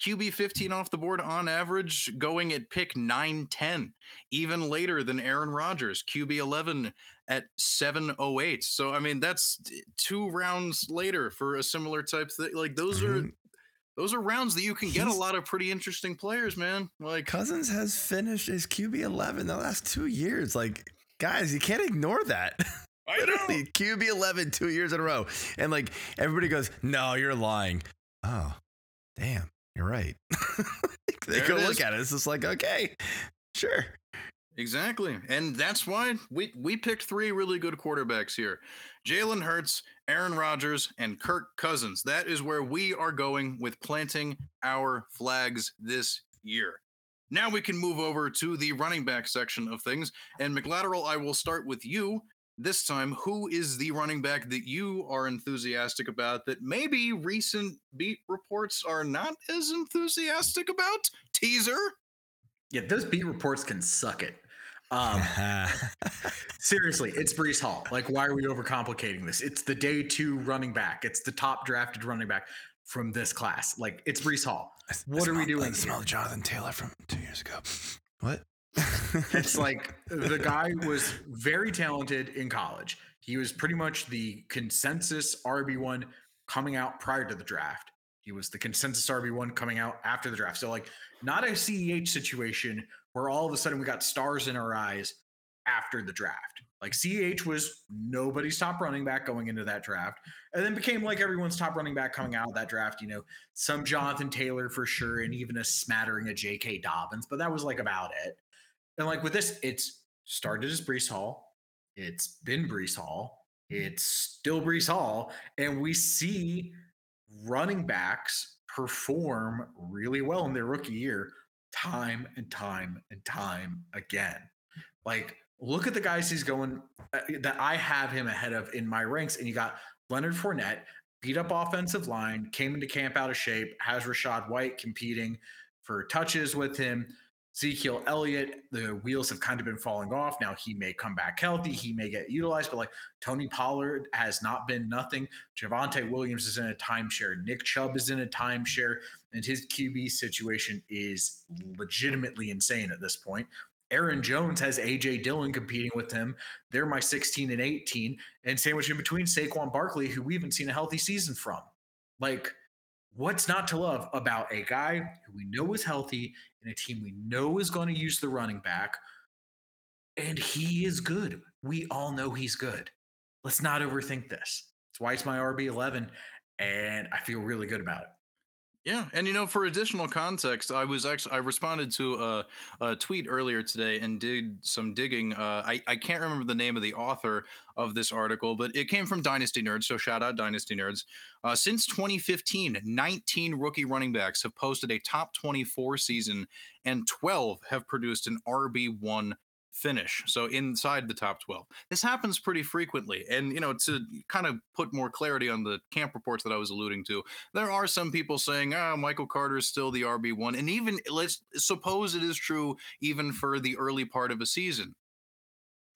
QB 15 off the board on average, going at pick 910, even later than Aaron Rodgers, QB 11 at 708. So, I mean, that's 2 rounds later for a similar type thing. Like, those are rounds that you can get a lot of pretty interesting players, man. Like, Cousins has finished his QB 11 the last 2 years. Like, guys, you can't ignore that. I literally know. QB 11 2 years in a row. And, like, everybody goes, no, you're lying. Oh, damn, you're right. They go look at it. It's just like, okay, sure. Exactly. And that's why we picked 3 really good quarterbacks here. Jalen Hurts, Aaron Rodgers, and Kirk Cousins. That is where we are going with planting our flags this year. Now we can move over to the running back section of things. And McLateral, I will start with you this time. Who is the running back that you are enthusiastic about that maybe recent beat reports are not as enthusiastic about? Teaser. Yeah, those beat reports can suck it. Seriously, it's Breece Hall. Like, why are we overcomplicating this? It's the day 2 running back. It's the top drafted running back from this class. Like, it's Breece Hall. What are we doing? I smell Jonathan Taylor from 2 years ago. What? It's like, the guy was very talented in college. He was pretty much the consensus RB1 coming out prior to the draft. He was the consensus RB1 coming out after the draft. So, like, not a CEH situation where all of a sudden we got stars in our eyes after the draft. Like, CEH was nobody's top running back going into that draft, and then became, like, everyone's top running back coming out of that draft. You know, some Jonathan Taylor for sure, and even a smattering of J.K. Dobbins, but that was, like, about it. And, like, with this, it's started as Breece Hall. It's been Breece Hall. It's still Breece Hall. And we see running backs perform really well in their rookie year time and time and time again. Like, look at the guys he's going that I have him ahead of in my ranks. And you got Leonard Fournette, beat up offensive line, came into camp out of shape, has Rashad White competing for touches with him. Ezekiel Elliott, the wheels have kind of been falling off. Now he may come back healthy. He may get utilized, but like Tony Pollard has not been nothing. Javonte Williams is in a timeshare. Nick Chubb is in a timeshare, and his QB situation is legitimately insane at this point. Aaron Jones has A.J. Dillon competing with him. They're my 16 and 18, and sandwiched in between Saquon Barkley, who we haven't seen a healthy season from. Like, what's not to love about a guy who we know is healthy and a team we know is going to use the running back? And he is good. We all know he's good. Let's not overthink this. That's why it's my RB11, and I feel really good about it. Yeah, and you know, for additional context, I responded to a tweet earlier today and did some digging. I can't remember the name of the author of this article, but it came from Dynasty Nerds, so shout out Dynasty Nerds. Since 2015, 19 rookie running backs have posted a top 24 season, and 12 have produced an RB1 finish, so inside the top 12. This happens pretty frequently, and you know, to kind of put more clarity on the camp reports that I was alluding to, there are some people saying Michael Carter is still the RB1, and even let's suppose it is true even for the early part of a season.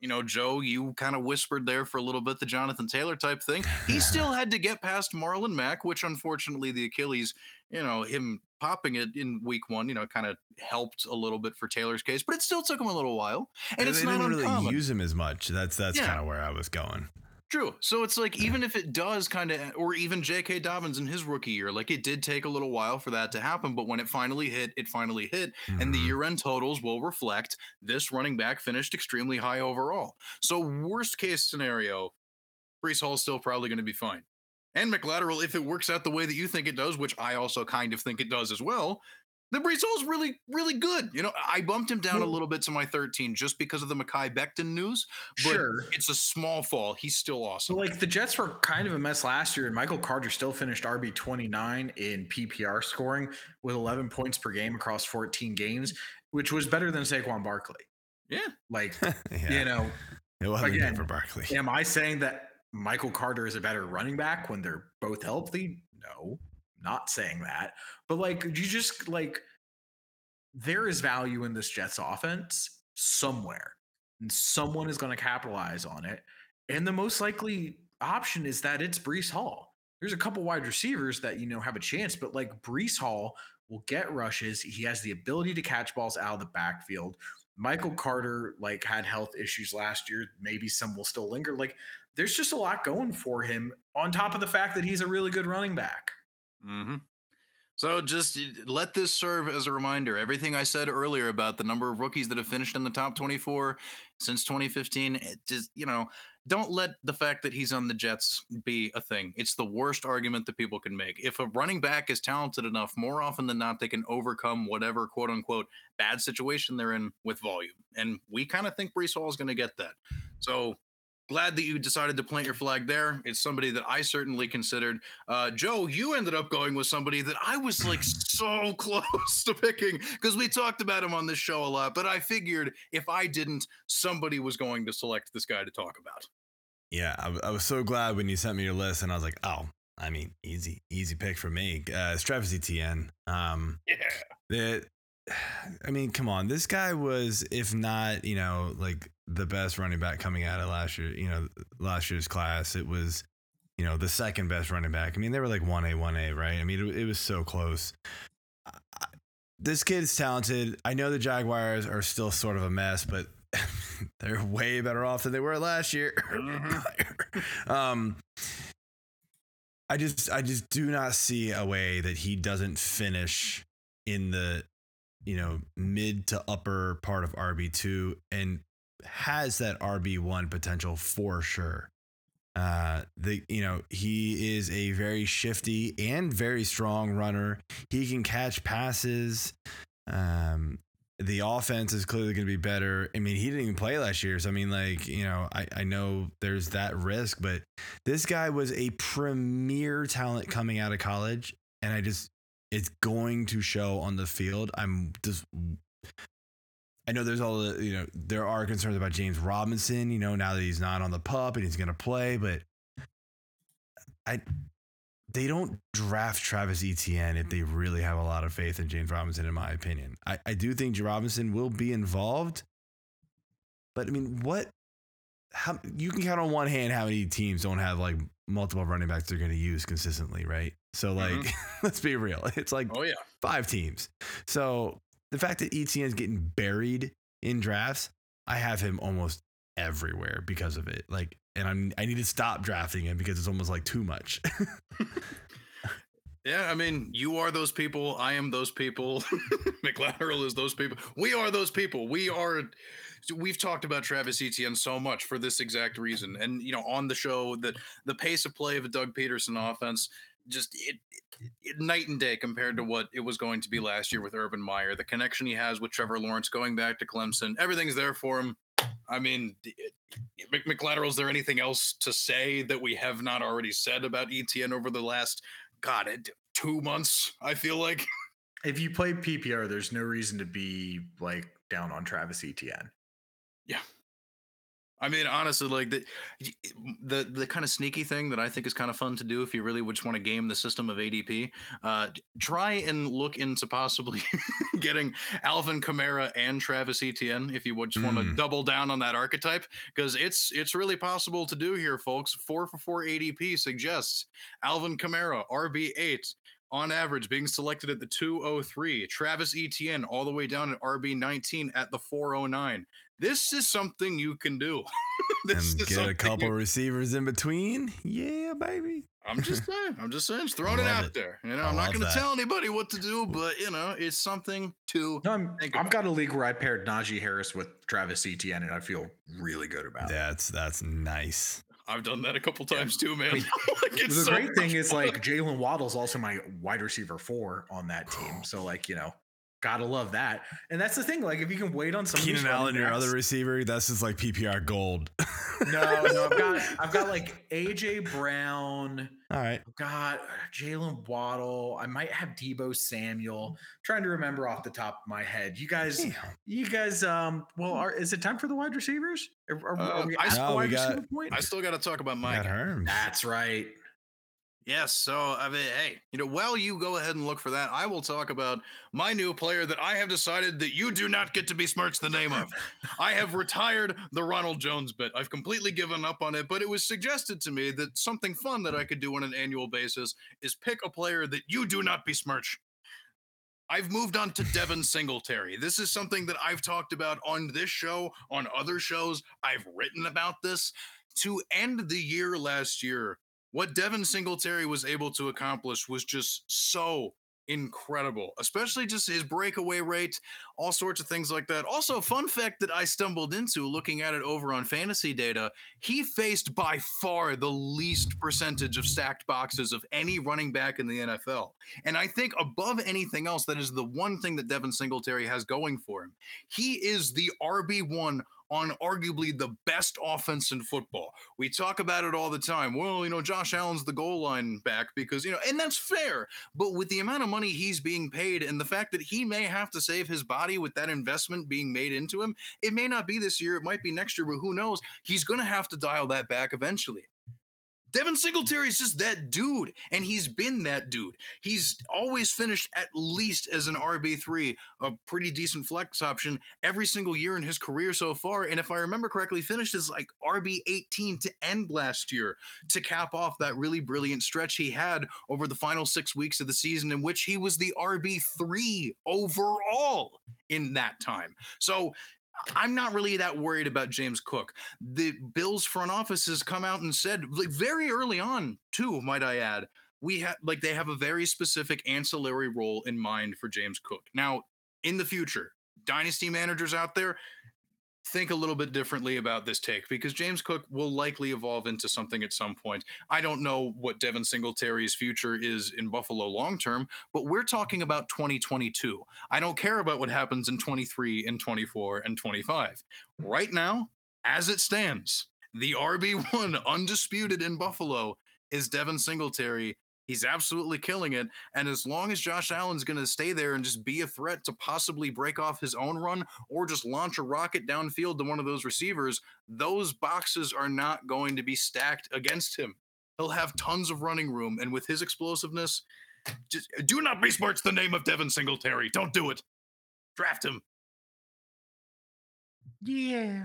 You know, Joe, you kind of whispered there for a little bit the Jonathan Taylor type thing. He still had to get past Marlon Mack, which unfortunately the Achilles, you know, him popping it in week one, you know, kind of helped a little bit for Taylor's case, but it still took him a little while. And it's not uncommon. They didn't really use him as much. That's kind of where I was going. True. So it's like, even if it does kind of, or even J.K. Dobbins in his rookie year, like it did take a little while for that to happen, but when it finally hit, and the year-end totals will reflect this running back finished extremely high overall. So worst case scenario, Breece Hall still probably going to be fine. And McLateral, if it works out the way that you think it does, which I also kind of think it does as well, the Breece Hall's really, really good. You know, I bumped him down a little bit to my 13 just because of the Mekhi Becton news. But sure, it's a small fall. He's still awesome. Like, the Jets were kind of a mess last year, and Michael Carter still finished RB29 in PPR scoring with 11 points per game across 14 games, which was better than Saquon Barkley. Yeah. Like, you know, it wasn't again, for Barkley. Am I saying that Michael Carter is a better running back when they're both healthy? No, not saying that. But like, you just like, there is value in this Jets offense somewhere, and someone is going to capitalize on it. And the most likely option is that it's Breece Hall. There's a couple wide receivers that, you know, have a chance, but like Breece Hall will get rushes. He has the ability to catch balls out of the backfield. Michael Carter, like, had health issues last year. Maybe some will still linger. Like, there's just a lot going for him on top of the fact that he's a really good running back. Mm-hmm. So just let this serve as a reminder. Everything I said earlier about the number of rookies that have finished in the top 24 since 2015, it just, you know, don't let the fact that he's on the Jets be a thing. It's the worst argument that people can make. If a running back is talented enough, more often than not, they can overcome whatever quote unquote bad situation they're in with volume. And we kind of think Breece Hall is going to get that. So glad that you decided to plant your flag there. It's somebody that I certainly considered. Joe, you ended up going with somebody that I was like so close to picking because we talked about him on this show a lot, but I figured if I didn't, somebody was going to select this guy to talk about. Yeah, I was so glad when you sent me your list, and I was like, oh, I mean, easy pick for me. It's Travis Etienne. I mean, come on. This guy was, if not, you know, like the best running back coming out of last year, you know, last year's class, it was, you know, the second best running back. I mean, they were like 1A, right? I mean, it was so close. This kid's talented. I know the Jaguars are still sort of a mess, but they're way better off than they were last year. I just do not see a way that he doesn't finish in the, you know, mid to upper part of RB2 and has that RB1 potential for sure. You know, he is a very shifty and very strong runner. He can catch passes. The offense is clearly going to be better. I mean, he didn't even play last year. So, I mean, like, you know, I know there's that risk, but this guy was a premier talent coming out of college. And it's going to show on the field. I'm just, I know there's all the, there are concerns about James Robinson, now that he's not on the PUP and he's going to play, but they don't draft Travis Etienne if they really have a lot of faith in James Robinson, in my opinion. I do think Robinson will be involved, but I mean, how you can count on one hand how many teams don't have like multiple running backs they're going to use consistently, right? So let's be real. It's like 5 teams. So the fact that Etienne's getting buried in drafts, I have him almost everywhere because of it. And I need to stop drafting him because it's almost like too much. Yeah, I mean, you are those people. I am those people. McLateral is those people. We are those people. We've talked about Travis Etienne so much for this exact reason. And, on the show, that the pace of play of a Doug Peterson offense, just it night and day compared to what it was going to be last year with Urban Meyer. The connection he has with Trevor Lawrence going back to Clemson, everything's there for him. I mean, McLateral, is there anything else to say that we have not already said about Etienne over the last, 2 months, I feel like? If you play PPR, there's no reason to be, down on Travis Etienne. Yeah. I mean, honestly, the kind of sneaky thing that I think is kind of fun to do if you really would just want to game the system of ADP, try and look into possibly getting Alvin Kamara and Travis Etienne if you would just want to double down on that archetype, because it's really possible to do here, folks. 4 for 4 ADP suggests Alvin Kamara, RB8, on average being selected at the 203. Travis Etienne all the way down at RB19 at the 409. This is something you can do. Get a couple receivers in between. Yeah, baby. I'm just saying. Just throwing it out there. I'm not going to tell anybody what to do, but, it's something to think about. I've got a league where I paired Najee Harris with Travis Etienne, and I feel really good about it. That's nice. I've done that a couple times too, man. The great thing is, Jaylen Waddle's also my wide receiver 4 on that team. So, gotta love that. And that's the thing, if you can wait on some Keenan Allen, your other receiver, that's just PPR gold. No, I've got AJ Brown. All right. I've got Jaylen Waddle. I might have Deebo Samuel. I'm trying to remember off the top of my head. You guys is it time for the wide receivers? I still gotta talk about Mike Herms. That's right. Yes, so, while you go ahead and look for that, I will talk about my new player that I have decided that you do not get to besmirch the name of. I have retired the Ronald Jones bit. I've completely given up on it, but it was suggested to me that something fun that I could do on an annual basis is pick a player that you do not besmirch. I've moved on to Devin Singletary. This is something that I've talked about on this show, on other shows. I've written about this. To end the year last year, what Devin Singletary was able to accomplish was just so incredible, especially just his breakaway rate, all sorts of things like that. Also, fun fact that I stumbled into looking at it over on Fantasy Data, he faced by far the least percentage of stacked boxes of any running back in the NFL. And I think above anything else, that is the one thing that Devin Singletary has going for him. He is the RB1 on arguably the best offense in football. We talk about it all the time. Well, Josh Allen's the goal line back because, and that's fair. But with the amount of money he's being paid and the fact that he may have to save his body with that investment being made into him, it may not be this year. It might be next year, but who knows? He's going to have to dial that back eventually. Devin Singletary is just that dude, and he's been that dude. He's always finished at least as an RB3, a pretty decent flex option, every single year in his career so far. And if I remember correctly, finished as RB18 to end last year to cap off that really brilliant stretch he had over the final 6 weeks of the season in which he was the RB3 overall in that time. So I'm not really that worried about James Cook. The Bills front office has come out and said, very early on, too, might I add, they have a very specific ancillary role in mind for James Cook. Now, in the future, dynasty managers out there, think a little bit differently about this take because James Cook will likely evolve into something at some point. I don't know what Devin Singletary's future is in Buffalo long-term, but we're talking about 2022. I don't care about what happens in 23 and 24 and 25. Right now, as it stands, the RB1 undisputed in Buffalo is Devin Singletary He's absolutely killing it. And as long as Josh Allen's going to stay there and just be a threat to possibly break off his own run or just launch a rocket downfield to one of those receivers, those boxes are not going to be stacked against him. He'll have tons of running room. And with his explosiveness, just do not besmirch the name of Devin Singletary. Don't do it. Draft him. Yeah.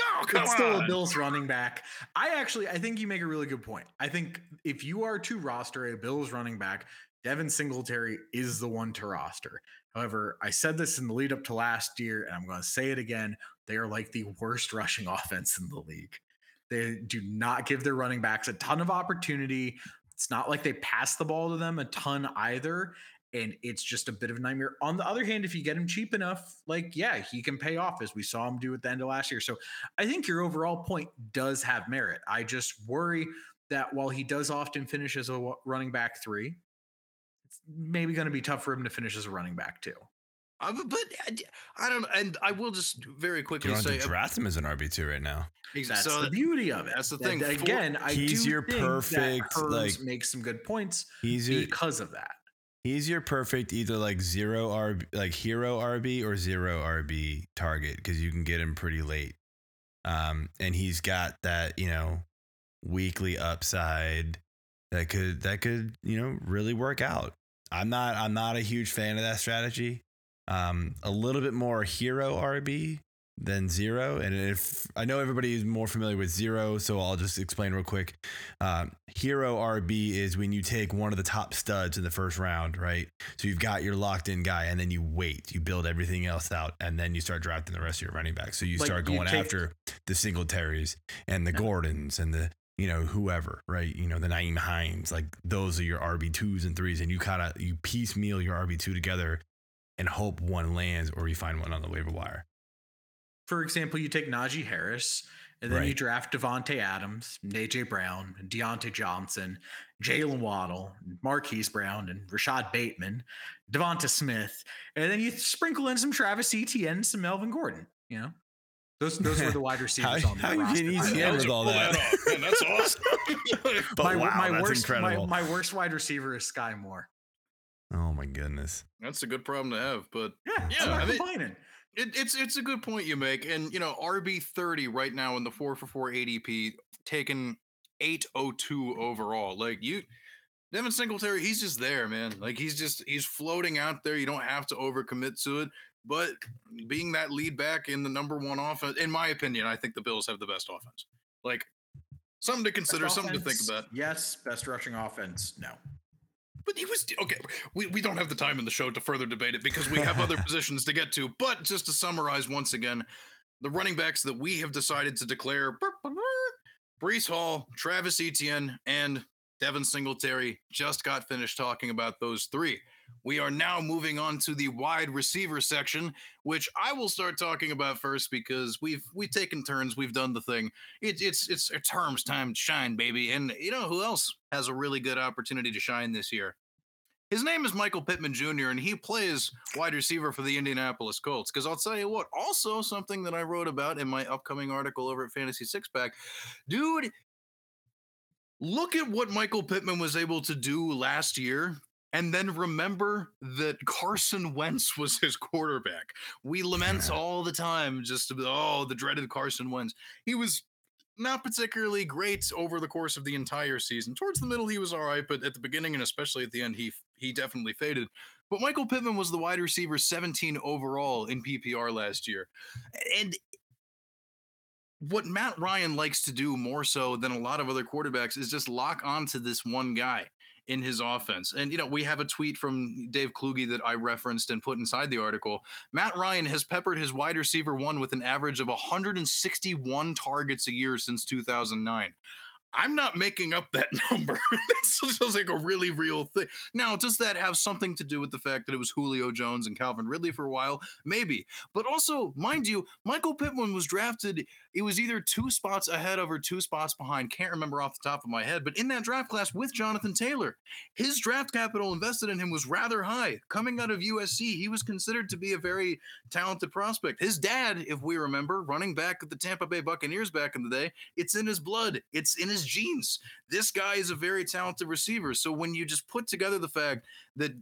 Oh, come on. It's still a Bills running back. I think you make a really good point. I think if you are to roster a Bills running back, Devin Singletary is the one to roster. However, I said this in the lead up to last year, and I'm going to say it again. They are like the worst rushing offense in the league. They do not give their running backs a ton of opportunity. It's not like they pass the ball to them a ton either. And it's just a bit of a nightmare. On the other hand, if you get him cheap enough, he can pay off as we saw him do at the end of last year. So I think your overall point does have merit. I just worry that while he does often finish as a running back three, it's maybe going to be tough for him to finish as a running back two. But I don't, and I will just very quickly say draft him as an RB2 right now. Exactly. That's the beauty of it. That's the thing. Again, Herms makes some good points because of that. He's your perfect either zero RB, hero RB or zero RB target because you can get him pretty late. And he's got that, weekly upside that could, really work out. I'm not a huge fan of that strategy. A little bit more hero RB than zero. And if I know everybody is more familiar with zero, so I'll just explain real quick. Hero RB is when you take one of the top studs in the first round, right? So you've got your locked in guy and then you wait, you build everything else out and then you start drafting the rest of your running back. So you start going after the Singletaries and the Gordons and the, whoever, right? The Naeem Hines, those are your RB2s and threes, and you piecemeal your RB2 together and hope one lands or you find one on the waiver wire. For example, you take Najee Harris, and then you draft Devontae Adams, AJ Brown, Deontay Johnson, Jaylen Waddle, Marquise Brown, and Rashad Bateman, Devonta Smith, and then you sprinkle in some Travis Etienne, some Melvin Gordon. Those were the wide receivers on the roster. How you get with all that? Man, that's awesome. Incredible. My worst wide receiver is Sky Moore. Oh my goodness, that's a good problem to have. But I'm not complaining. It's a good point you make. And, RB30 right now in the 4-for-4 ADP, taken 802 overall. Devin Singletary, he's just there, man. He's floating out there. You don't have to overcommit to it. But being that lead back in the number one offense, in my opinion, I think the Bills have the best offense. Something to consider, something to think about. Yes, best rushing offense, no. But he was okay. We don't have the time in the show to further debate it because we have other positions to get to. But just to summarize once again, the running backs that we have decided to declare: Breece Hall, Travis Etienne, and Devin Singletary. Just got finished talking about those three. We are now moving on to the wide receiver section, which I will start talking about first because we've taken turns. We've done the thing. It's Herms' time to shine, baby. And you know who else has a really good opportunity to shine this year? His name is Michael Pittman Jr., and he plays wide receiver for the Indianapolis Colts. Because I'll tell you what, also something that I wrote about in my upcoming article over at Fantasy Six Pack, dude, look at what Michael Pittman was able to do last year. And then remember that Carson Wentz was his quarterback. We lament all the time the dreaded Carson Wentz. He was not particularly great over the course of the entire season. Towards the middle, he was all right, but at the beginning and especially at the end, he definitely faded. But Michael Pittman was the wide receiver 17 overall in PPR last year. And what Matt Ryan likes to do more so than a lot of other quarterbacks is just lock onto this one guy in his offense. And, we have a tweet from Dave Kluge that I referenced and put inside the article. Matt Ryan has peppered his wide receiver one with an average of 161 targets a year since 2009. I'm not making up that number. That sounds like a really real thing. Now, does that have something to do with the fact that it was Julio Jones and Calvin Ridley for a while? Maybe. But also, mind you, Michael Pittman was drafted. It was either two spots ahead of or two spots behind. Can't remember off the top of my head. But in that draft class with Jonathan Taylor, his draft capital invested in him was rather high. Coming out of USC, he was considered to be a very talented prospect. His dad, if we remember, running back at the Tampa Bay Buccaneers back in the day, it's in his blood. It's in his his genes. This guy is a very talented receiver. So when you just put together the fact that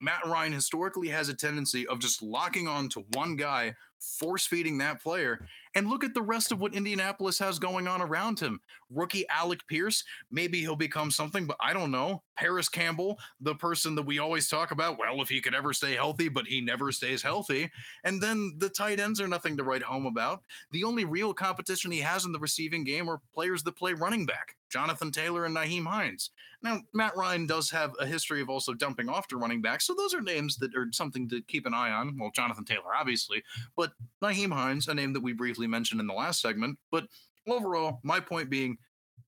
Matt Ryan historically has a tendency of just locking on to one guy, force feeding that player, and look at the rest of what Indianapolis has going on around him. Rookie Alec Pierce, maybe he'll become something, but I don't know. Paris Campbell, the person that we always talk about, well, if he could ever stay healthy, but he never stays healthy. And then the tight ends are nothing to write home about. The only real competition he has in the receiving game are players that play running back, Jonathan Taylor and Nyheim Hines. Now, Matt Ryan does have a history of also dumping off to running back, so those are names that are something to keep an eye on. Well, Jonathan Taylor, obviously, but Nyheim Hines, a name that we briefly mentioned in the last segment. But overall, my point being,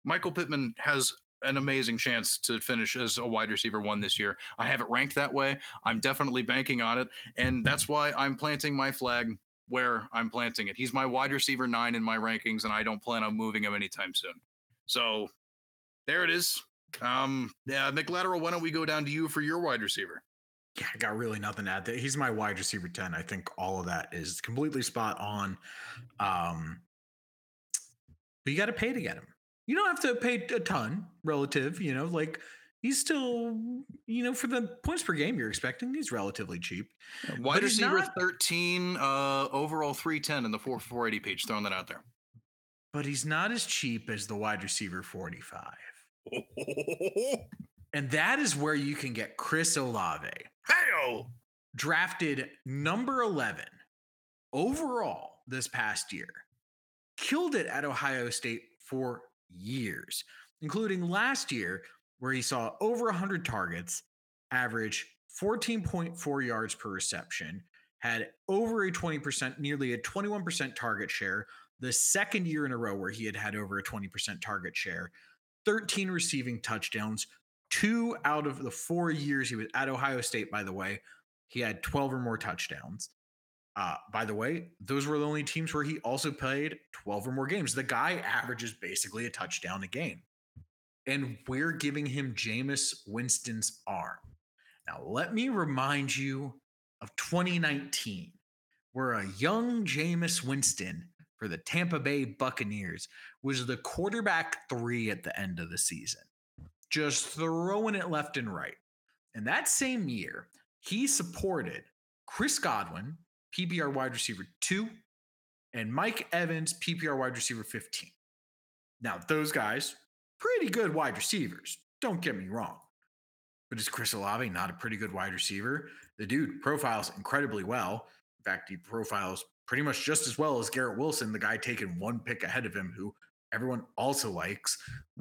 Michael Pittman has an amazing chance to finish as a wide receiver one this year. I have it ranked that way. I'm definitely banking on it, and that's why I'm planting my flag where I'm planting it. He's my wide receiver 9 in my rankings, and I don't plan on moving him anytime soon. So there it is. Yeah, McLateral, why don't we go down to you for your wide receiver? Yeah, I got really nothing to add. He's my wide receiver 10. I think all of that is completely spot on. But you got to pay to get him. You don't have to pay a ton relative, you know, like he's still, you know, for the points per game you're expecting, he's relatively cheap. Wide receiver 13, overall 310 in the 4.4 ADP. Just throwing that out there. But he's not as cheap as the wide receiver 45. And that is where you can get Chris Olave. Hey-o! Drafted number 11 overall this past year. Killed it at Ohio State for years, including last year where he saw over 100 targets, averaged 14.4 yards per reception, had over a 20%, nearly a 21% target share, the second year in a row where he had over a 20% target share, 13 receiving touchdowns, 2 out of the 4 years he was at Ohio State, by the way, he had 12 or more touchdowns. By the way, those were the only teams where he also played 12 or more games. The guy averages basically a touchdown a game. And we're giving him Jameis Winston's arm. Now, let me remind you of 2019, where a young Jameis Winston for the Tampa Bay Buccaneers was the quarterback 3 at the end of the season, just throwing it left and right. And that same year, he supported Chris Godwin, PPR wide receiver 2, and Mike Evans, PPR wide receiver 15. Now, those guys, pretty good wide receivers. Don't get me wrong. But is Chris Olave not a pretty good wide receiver? The dude profiles incredibly well. In fact, he profiles pretty much just as well as Garrett Wilson, the guy taken one pick ahead of him, who everyone also likes.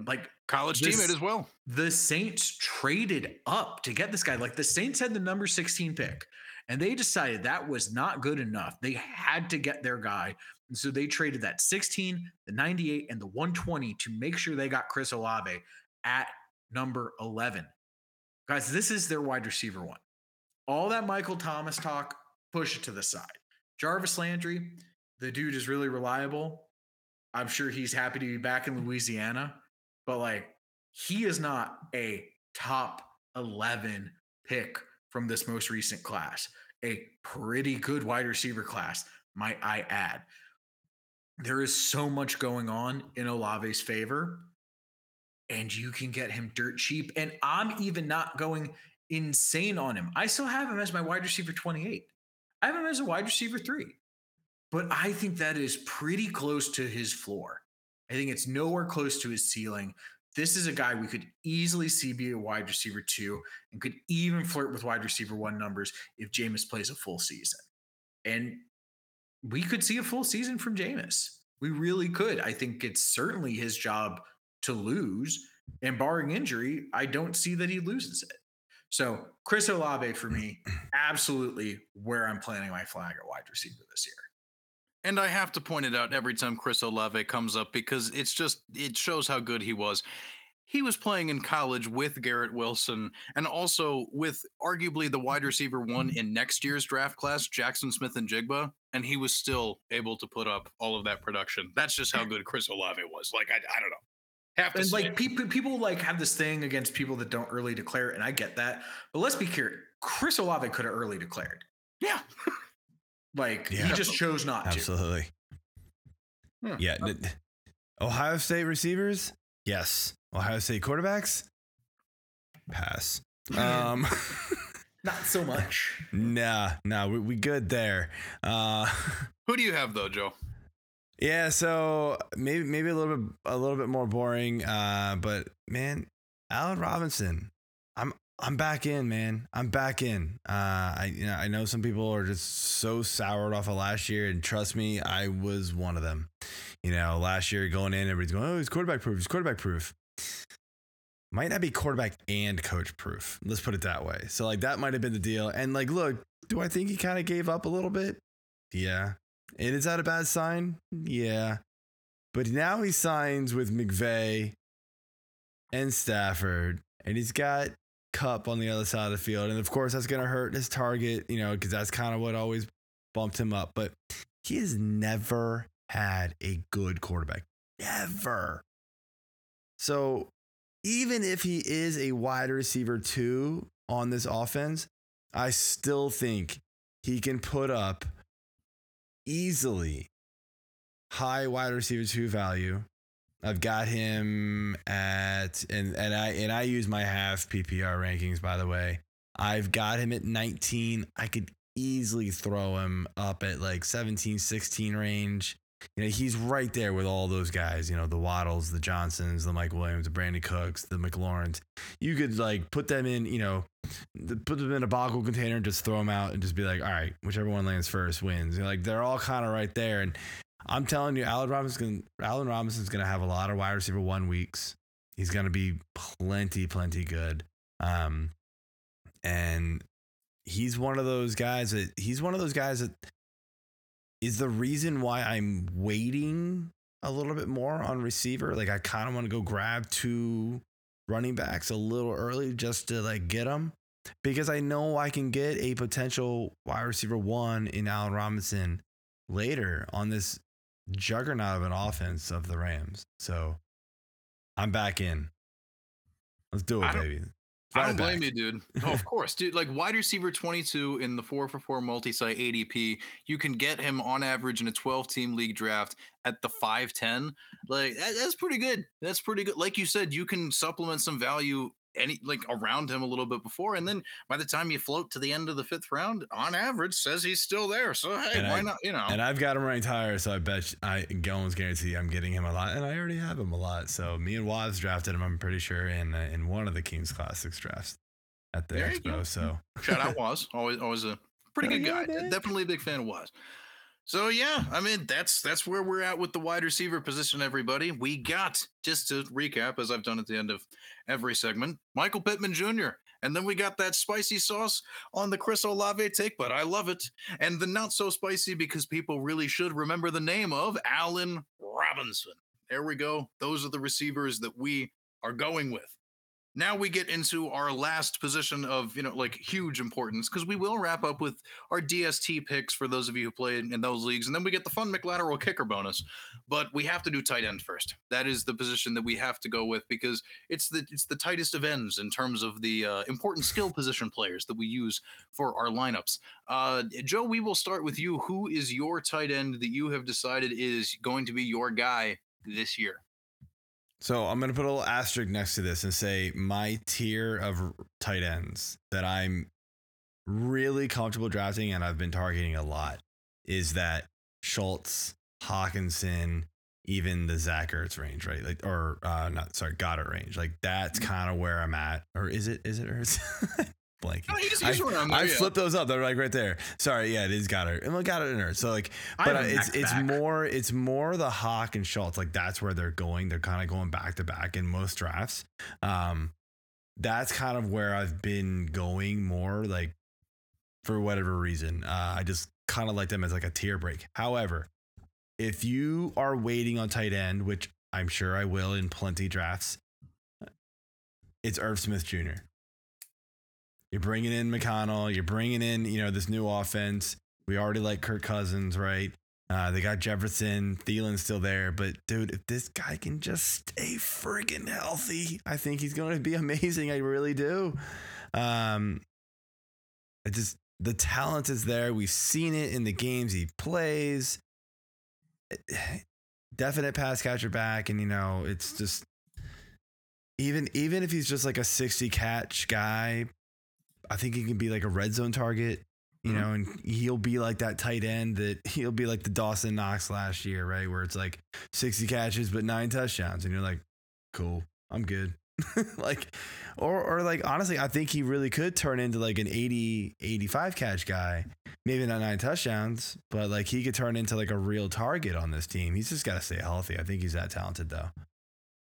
Like college teammate as well. The Saints traded up to get this guy. Like the Saints had the number 16 pick, and they decided that was not good enough. They had to get their guy. And so they traded that 16, the 98, and the 120 to make sure they got Chris Olave at number 11. Guys, this is their wide receiver 1. All that Michael Thomas talk, push it to the side. Jarvis Landry, the dude is really reliable. I'm sure he's happy to be back in Louisiana, but like he is not a top 11 pick from this most recent class, a pretty good wide receiver class, might I add. There is so much going on in Olave's favor, and you can get him dirt cheap. And I'm even not going insane on him. I still have him as my wide receiver 28. I have him as a wide receiver 3, but I think that is pretty close to his floor. I think it's nowhere close to his ceiling. This is a guy we could easily see be a wide receiver 2 and could even flirt with wide receiver 1 numbers if Jameis plays a full season. And we could see a full season from Jameis. We really could. I think it's certainly his job to lose. And barring injury, I don't see that he loses it. So Chris Olave for me, absolutely where I'm planting my flag at wide receiver this year. And I have to point it out every time Chris Olave comes up because it's just, it shows how good he was. He was playing in college with Garrett Wilson and also with arguably the wide receiver 1 in next year's draft class, Jackson Smith and Jigba, and he was still able to put up all of that production. That's just how good Chris Olave was. Like, I don't know. And like people like have this thing against people that don't early declare, and I get that. But let's be clear, Chris Olave could have early declared. Yeah. He just chose not to. Absolutely. Yeah. Ohio State receivers, Yes. Ohio State quarterbacks? Pass. Not so much. Nah, we good there. Who do you have though, Joe? Yeah, so maybe a little bit more boring. But man, Allen Robinson, I'm back in, man. I'm back in. I know some people are just so soured off of last year, and trust me, I was one of them. You know, last year going in, everybody's going, oh, he's quarterback proof. He's quarterback proof. Might not be quarterback and coach proof. Let's put it that way. So like that might have been the deal. And like, look, do I think he kind of gave up a little bit? Yeah. And is that a bad sign? Yeah. But now he signs with McVay and Stafford, and he's got Cup on the other side of the field. And of course that's going to hurt his target, you know, because that's kind of what always bumped him up. But he has never had a good quarterback. Never. So even if he is a wide receiver too on this offense, I still think he can put up easily high wide receiver 2 value. I've got him at, and I use my half PPR rankings, by the way. I've got him at 19. I could easily throw him up at like 17, 16 range. You know, he's right there with all those guys, you know, the Waddles, the Johnsons, the Mike Williams, the Brandon Cooks, the McLaurins. You could like put them in, you know, put them in a boggle container and just throw them out and just be like, all right, whichever one lands first wins. You know, like they're all kind of right there. And I'm telling you, Allen Robinson's going to have a lot of wide receiver 1 weeks. He's going to be plenty good. And he's one of those guys that is the reason why I'm waiting a little bit more on receiver. Like I kind of want to go grab 2 running backs a little early just to like get them, because I know I can get a potential wide receiver 1 in Allen Robinson later on this juggernaut of an offense of the Rams. So I'm back in. Let's do it, baby. I don't blame you, dude. Oh, of course, dude. Like wide receiver 22 in the 4-for-4 multi-site ADP, you can get him on average in a 12-team league draft at the 510. Like that's pretty good. That's pretty good. Like you said, you can supplement some value any like around him a little bit before, and then by the time you float to the end of the 5th round, on average says he's still there. So hey, and why not? You know. And I've got him ranked higher, so I bet Goins guarantee I'm getting him a lot, and I already have him a lot. So me and Waz drafted him, I'm pretty sure, in one of the Kings Classics drafts at the Expo. So shout out Waz, always a pretty good guy. Man. Definitely a big fan of Waz. So yeah, I mean that's where we're at with the wide receiver position, everybody. We got, just to recap, as I've done at the end of every segment, Michael Pittman Jr. And then we got that spicy sauce on the Chris Olave take, but I love it. And the not so spicy, because people really should remember the name of Allen Robinson. There we go. Those are the receivers that we are going with. Now we get into our last position of, you know, like huge importance, because we will wrap up with our DST picks for those of you who play in those leagues. And then we get the fun McLateral kicker bonus, but we have to do tight end first. That is the position that we have to go with, because it's the tightest of ends in terms of the important skill position players that we use for our lineups. Joe, we will start with you. Who is your tight end that you have decided is going to be your guy this year? So I'm going to put a little asterisk next to this and say my tier of tight ends that I'm really comfortable drafting and I've been targeting a lot is that Schultz, Hawkinson, even the Zach Ertz range, right? Like, or Goddard range. Like that's kind of where I'm at. Or is it Ertz? Blank. No, I flipped those up. They're like right there. Sorry. Yeah, it is Goddard. And I got it in her. So like, but it's more the Hawk and Schultz. Like that's where they're going. They're kind of going back to back in most drafts. That's kind of where I've been going more, like for whatever reason. I just kind of like them as like a tier break. However, if you are waiting on tight end, which I'm sure I will in plenty drafts, it's Irv Smith Jr. You're bringing in McConnell. You're bringing in, you know, this new offense. We already like Kirk Cousins, right? They got Jefferson. Thielen's still there. But, dude, if this guy can just stay friggin' healthy, I think he's going to be amazing. I really do. The talent is there. We've seen it in the games he plays. Definite pass catcher back. And, you know, it's just Even if he's just like a 60 catch guy, I think he can be like a red zone target, you know, and he'll be like that tight end that he'll be like the Dawson Knox last year, right? Where it's like 60 catches, but 9 touchdowns. And you're like, cool, I'm good. Like, or like, honestly, I think he really could turn into like an 80-85 catch guy, maybe not 9 touchdowns, but like he could turn into like a real target on this team. He's just got to stay healthy. I think he's that talented though.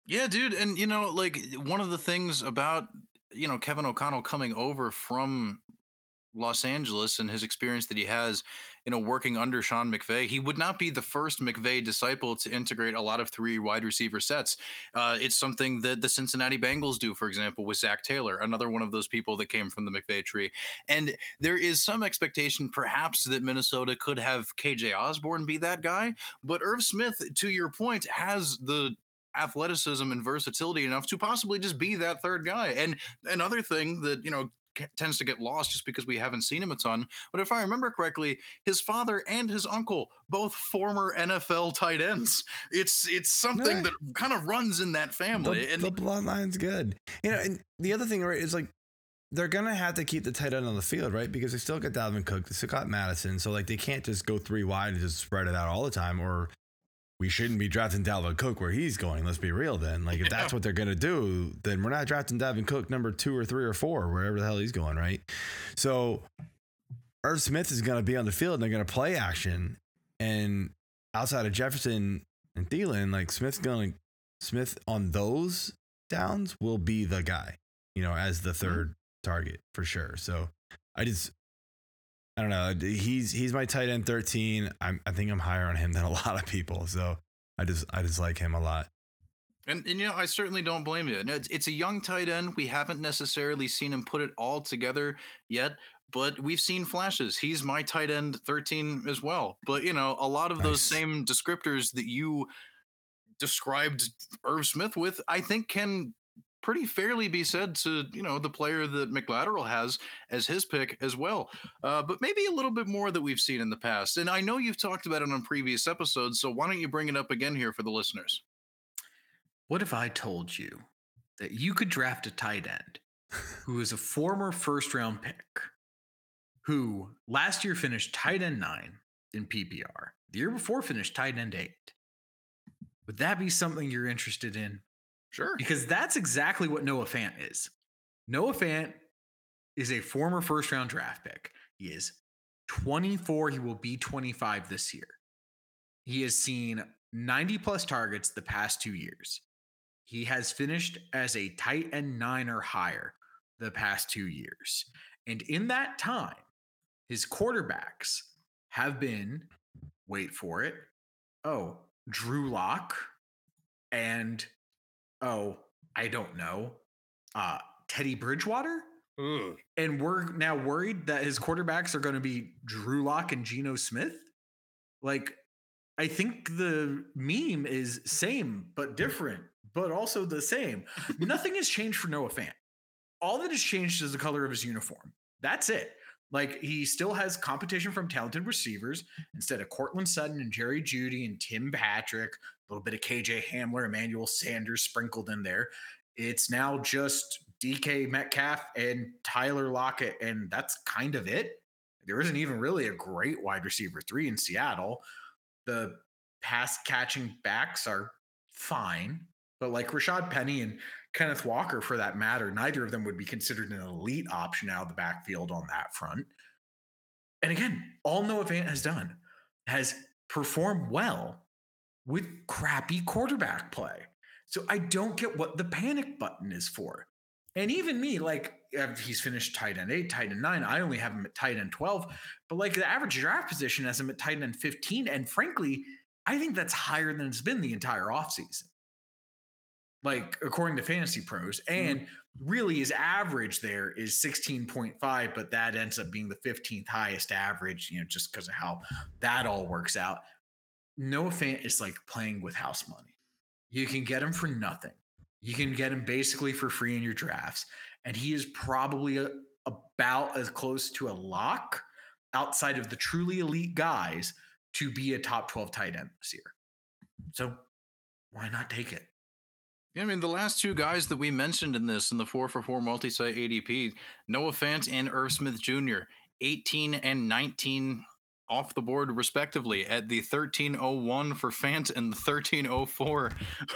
Yeah, dude. And, you know, like one of the things about, you know, Kevin O'Connell coming over from Los Angeles and his experience that he has, you know, working under Sean McVay, he would not be the first McVay disciple to integrate a lot of 3 wide receiver sets. It's something that the Cincinnati Bengals do, for example, with Zach Taylor, another one of those people that came from the McVay tree. And there is some expectation perhaps that Minnesota could have KJ Osborne be that guy. But Irv Smith, to your point, has the athleticism and versatility enough to possibly just be that third guy. And another thing that, you know, tends to get lost just because we haven't seen him a ton, but if I remember correctly, his father and his uncle, both former NFL tight ends. It's something that kind of runs in that family. And the bloodline's good. You know, and the other thing, right, is like, they're going to have to keep the tight end on the field, right? Because they still got Dalvin Cook, they still got Madison. So like, they can't just go 3 wide and just spread it out all the time, or we shouldn't be drafting Dalvin Cook where he's going. Let's be real then. Like, if that's what they're going to do, then we're not drafting Dalvin Cook number 2 or 3 or 4, wherever the hell he's going, right? So Irv Smith is going to be on the field and they're going to play action. And outside of Jefferson and Thielen, like Smith on those downs will be the guy, you know, as the third target for sure. So I don't know. He's my tight end 13. I think I'm higher on him than a lot of people. So I just like him a lot. And you know, I certainly don't blame you. It's a young tight end. We haven't necessarily seen him put it all together yet, but we've seen flashes. He's my tight end 13 as well. But you know, a lot of those same descriptors that you described Irv Smith with, I think can pretty fairly be said to, you know, the player that McLateral has as his pick as well. But maybe a little bit more that we've seen in the past. And I know you've talked about it on previous episodes, so why don't you bring it up again here for the listeners? What if I told you that you could draft a tight end who is a former first-round pick who last year finished tight end 9 in PPR, the year before finished tight end 8? Would that be something you're interested in? Sure. Because that's exactly what Noah Fant is. Noah Fant is a former first-round draft pick. He is 24. He will be 25 this year. He has seen 90-plus targets the past 2 years. He has finished as a tight end 9 or higher the past 2 years. And in that time, his quarterbacks have been, wait for it, Drew Lock and... I don't know. Teddy Bridgewater? Ugh. And we're now worried that his quarterbacks are going to be Drew Lock and Geno Smith? Like, I think the meme is same, but different, but also the same. Nothing has changed for Noah Fant. All that has changed is the color of his uniform. That's it. Like, he still has competition from talented receivers instead of Cortland Sutton and Jerry Jeudy and Tim Patrick, a little bit of KJ Hamler, Emmanuel Sanders sprinkled in there. It's now just DK Metcalf and Tyler Lockett, and that's kind of it. There isn't even really a great wide receiver 3 in Seattle. The pass-catching backs are fine, but like Rashad Penny and Kenneth Walker, for that matter, neither of them would be considered an elite option out of the backfield on that front. And again, all Noah Fant has done has performed well with crappy quarterback play. So I don't get what the panic button is for. And even me, like, he's finished tight end 8, tight end 9. I only have him at tight end 12. But like, the average draft position has him at tight end 15. And frankly, I think that's higher than it's been the entire offseason, like according to Fantasy Pros. And really his average there is 16.5, but that ends up being the 15th highest average, you know, just because of how that all works out. Noah Fant is like playing with house money. You can get him for nothing. You can get him basically for free in your drafts. And he is probably about as close to a lock outside of the truly elite guys to be a top 12 tight end this year. So why not take it? Yeah, I mean, the last two guys that we mentioned in this, in the 4-for-4 multi-site ADP, Noah Fant and Irv Smith Jr., 18 and 19 off the board, respectively, at the 13.01 for Fant and the 13.04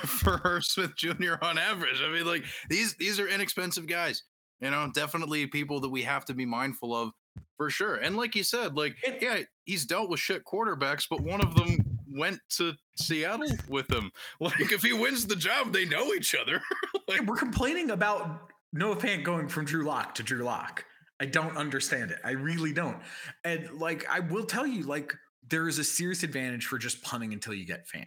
for Irv Smith Jr. on average. I mean, like, these are inexpensive guys. You know, definitely people that we have to be mindful of for sure. And like you said, like, yeah, he's dealt with shit quarterbacks, but one of them went to Seattle with him. Like, if he wins the job, they know each other. Like, we're complaining about Noah Fant going from Drew Lock to Drew Lock. I don't understand it. I really don't. And, like, I will tell you, like, there is a serious advantage for just punting until you get Fant.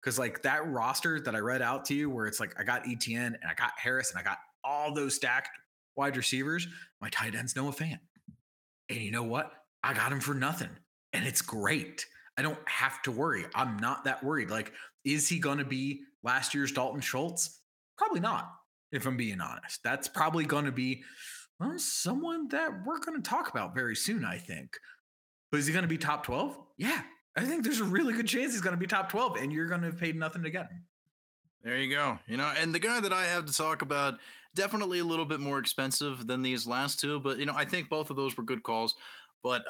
Because, like, that roster that I read out to you where it's like I got Etienne and I got Harris and I got all those stacked wide receivers, my tight end's Noah Fant. And you know what? I got him for nothing. And it's great. I don't have to worry. I'm not that worried. Like, is he going to be last year's Dalton Schultz? Probably not, if I'm being honest. That's probably going to be, well, someone that we're going to talk about very soon, I think. But is he going to be top 12? Yeah. I think there's a really good chance he's going to be top 12, and you're going to have paid nothing to get him. There you go. You know, and the guy that I have to talk about, definitely a little bit more expensive than these last two, but, you know, I think both of those were good calls. But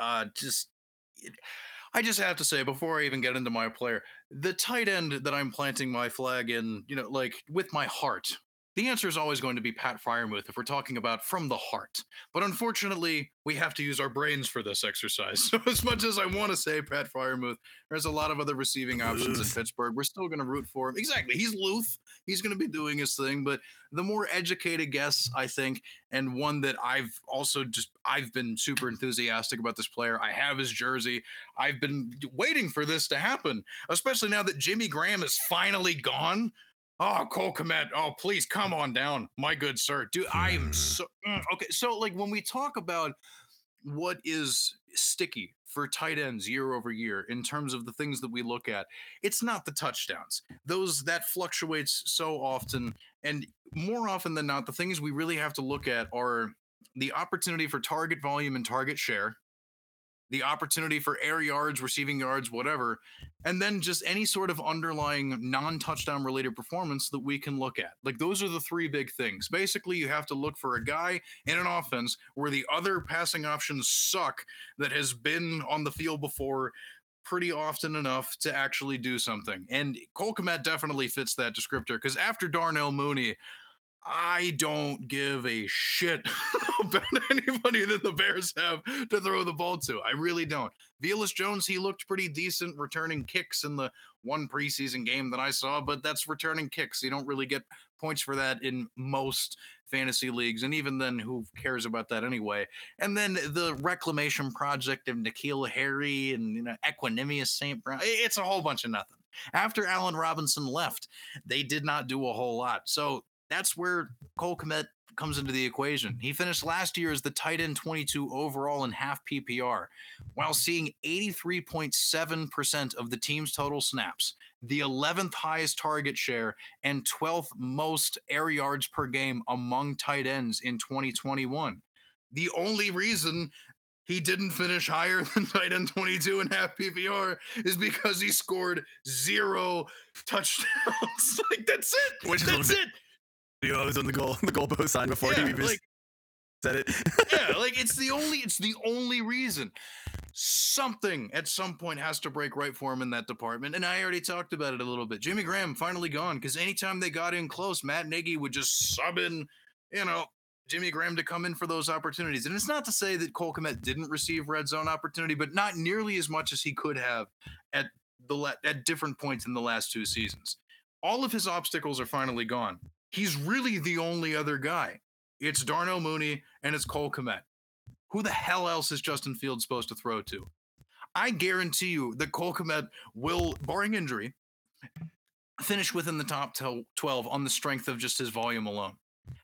I just have to say, before I even get into my player, the tight end that I'm planting my flag in, you know, like, with my heart, the answer is always going to be Pat Freiermuth if we're talking about from the heart. But unfortunately, we have to use our brains for this exercise. So as much as I want to say Pat Freiermuth, there's a lot of other receiving options in Pittsburgh. We're still going to root for him. Exactly. He's Luth. He's going to be doing his thing. But the more educated guess, I think, and one that I've also just, I've been super enthusiastic about this player. I have his jersey. I've been waiting for this to happen, especially now that Jimmy Graham is finally gone. Oh, Cole Kmet. Oh, please come on down, my good sir. Dude, I am so... Okay, so, like, when we talk about what is sticky for tight ends year over year in terms of the things that we look at, it's not the touchdowns. Those, that fluctuates so often. And more often than not, the things we really have to look at are the opportunity for target volume and target share, the opportunity for air yards, receiving yards, whatever, and then just any sort of underlying non-touchdown related performance that we can look at. Like, those are the three big things. Basically, you have to look for a guy in an offense where the other passing options suck that has been on the field before pretty often enough to actually do something. And Cole Kmet definitely fits that descriptor, because after Darnell Mooney, I don't give a shit about anybody that the Bears have to throw the ball to. I really don't. Velus Jones, he looked pretty decent returning kicks in the one preseason game that I saw, but that's returning kicks. You don't really get points for that in most fantasy leagues, and even then, who cares about that anyway? And then the reclamation project of N'Keal Harry and, you know, Equanimeous St. Brown. It's a whole bunch of nothing. After Allen Robinson left, they did not do a whole lot. So that's where Cole Kmet comes into the equation. He finished last year as the tight end 22 overall in half PPR, while seeing 83.7% of the team's total snaps, the 11th highest target share, and 12th most air yards per game among tight ends in 2021. The only reason he didn't finish higher than tight end 22 and half PPR is because he scored 0 touchdowns. Like, that's it. That's it. You know, I was on the goal post sign before he even said it. Yeah, like, it's the only reason. Something at some point has to break right for him in that department, and I already talked about it a little bit. Jimmy Graham finally gone, because anytime they got in close, Matt Nagy would just sub in, you know, Jimmy Graham to come in for those opportunities. And it's not to say that Cole Kmet didn't receive red zone opportunity, but not nearly as much as he could have at different points in the last two seasons. All of his obstacles are finally gone. He's really the only other guy. It's Darnell Mooney and it's Cole Kmet. Who the hell else is Justin Fields supposed to throw to? I guarantee you that Cole Kmet will, barring injury, finish within the top 12 on the strength of just his volume alone.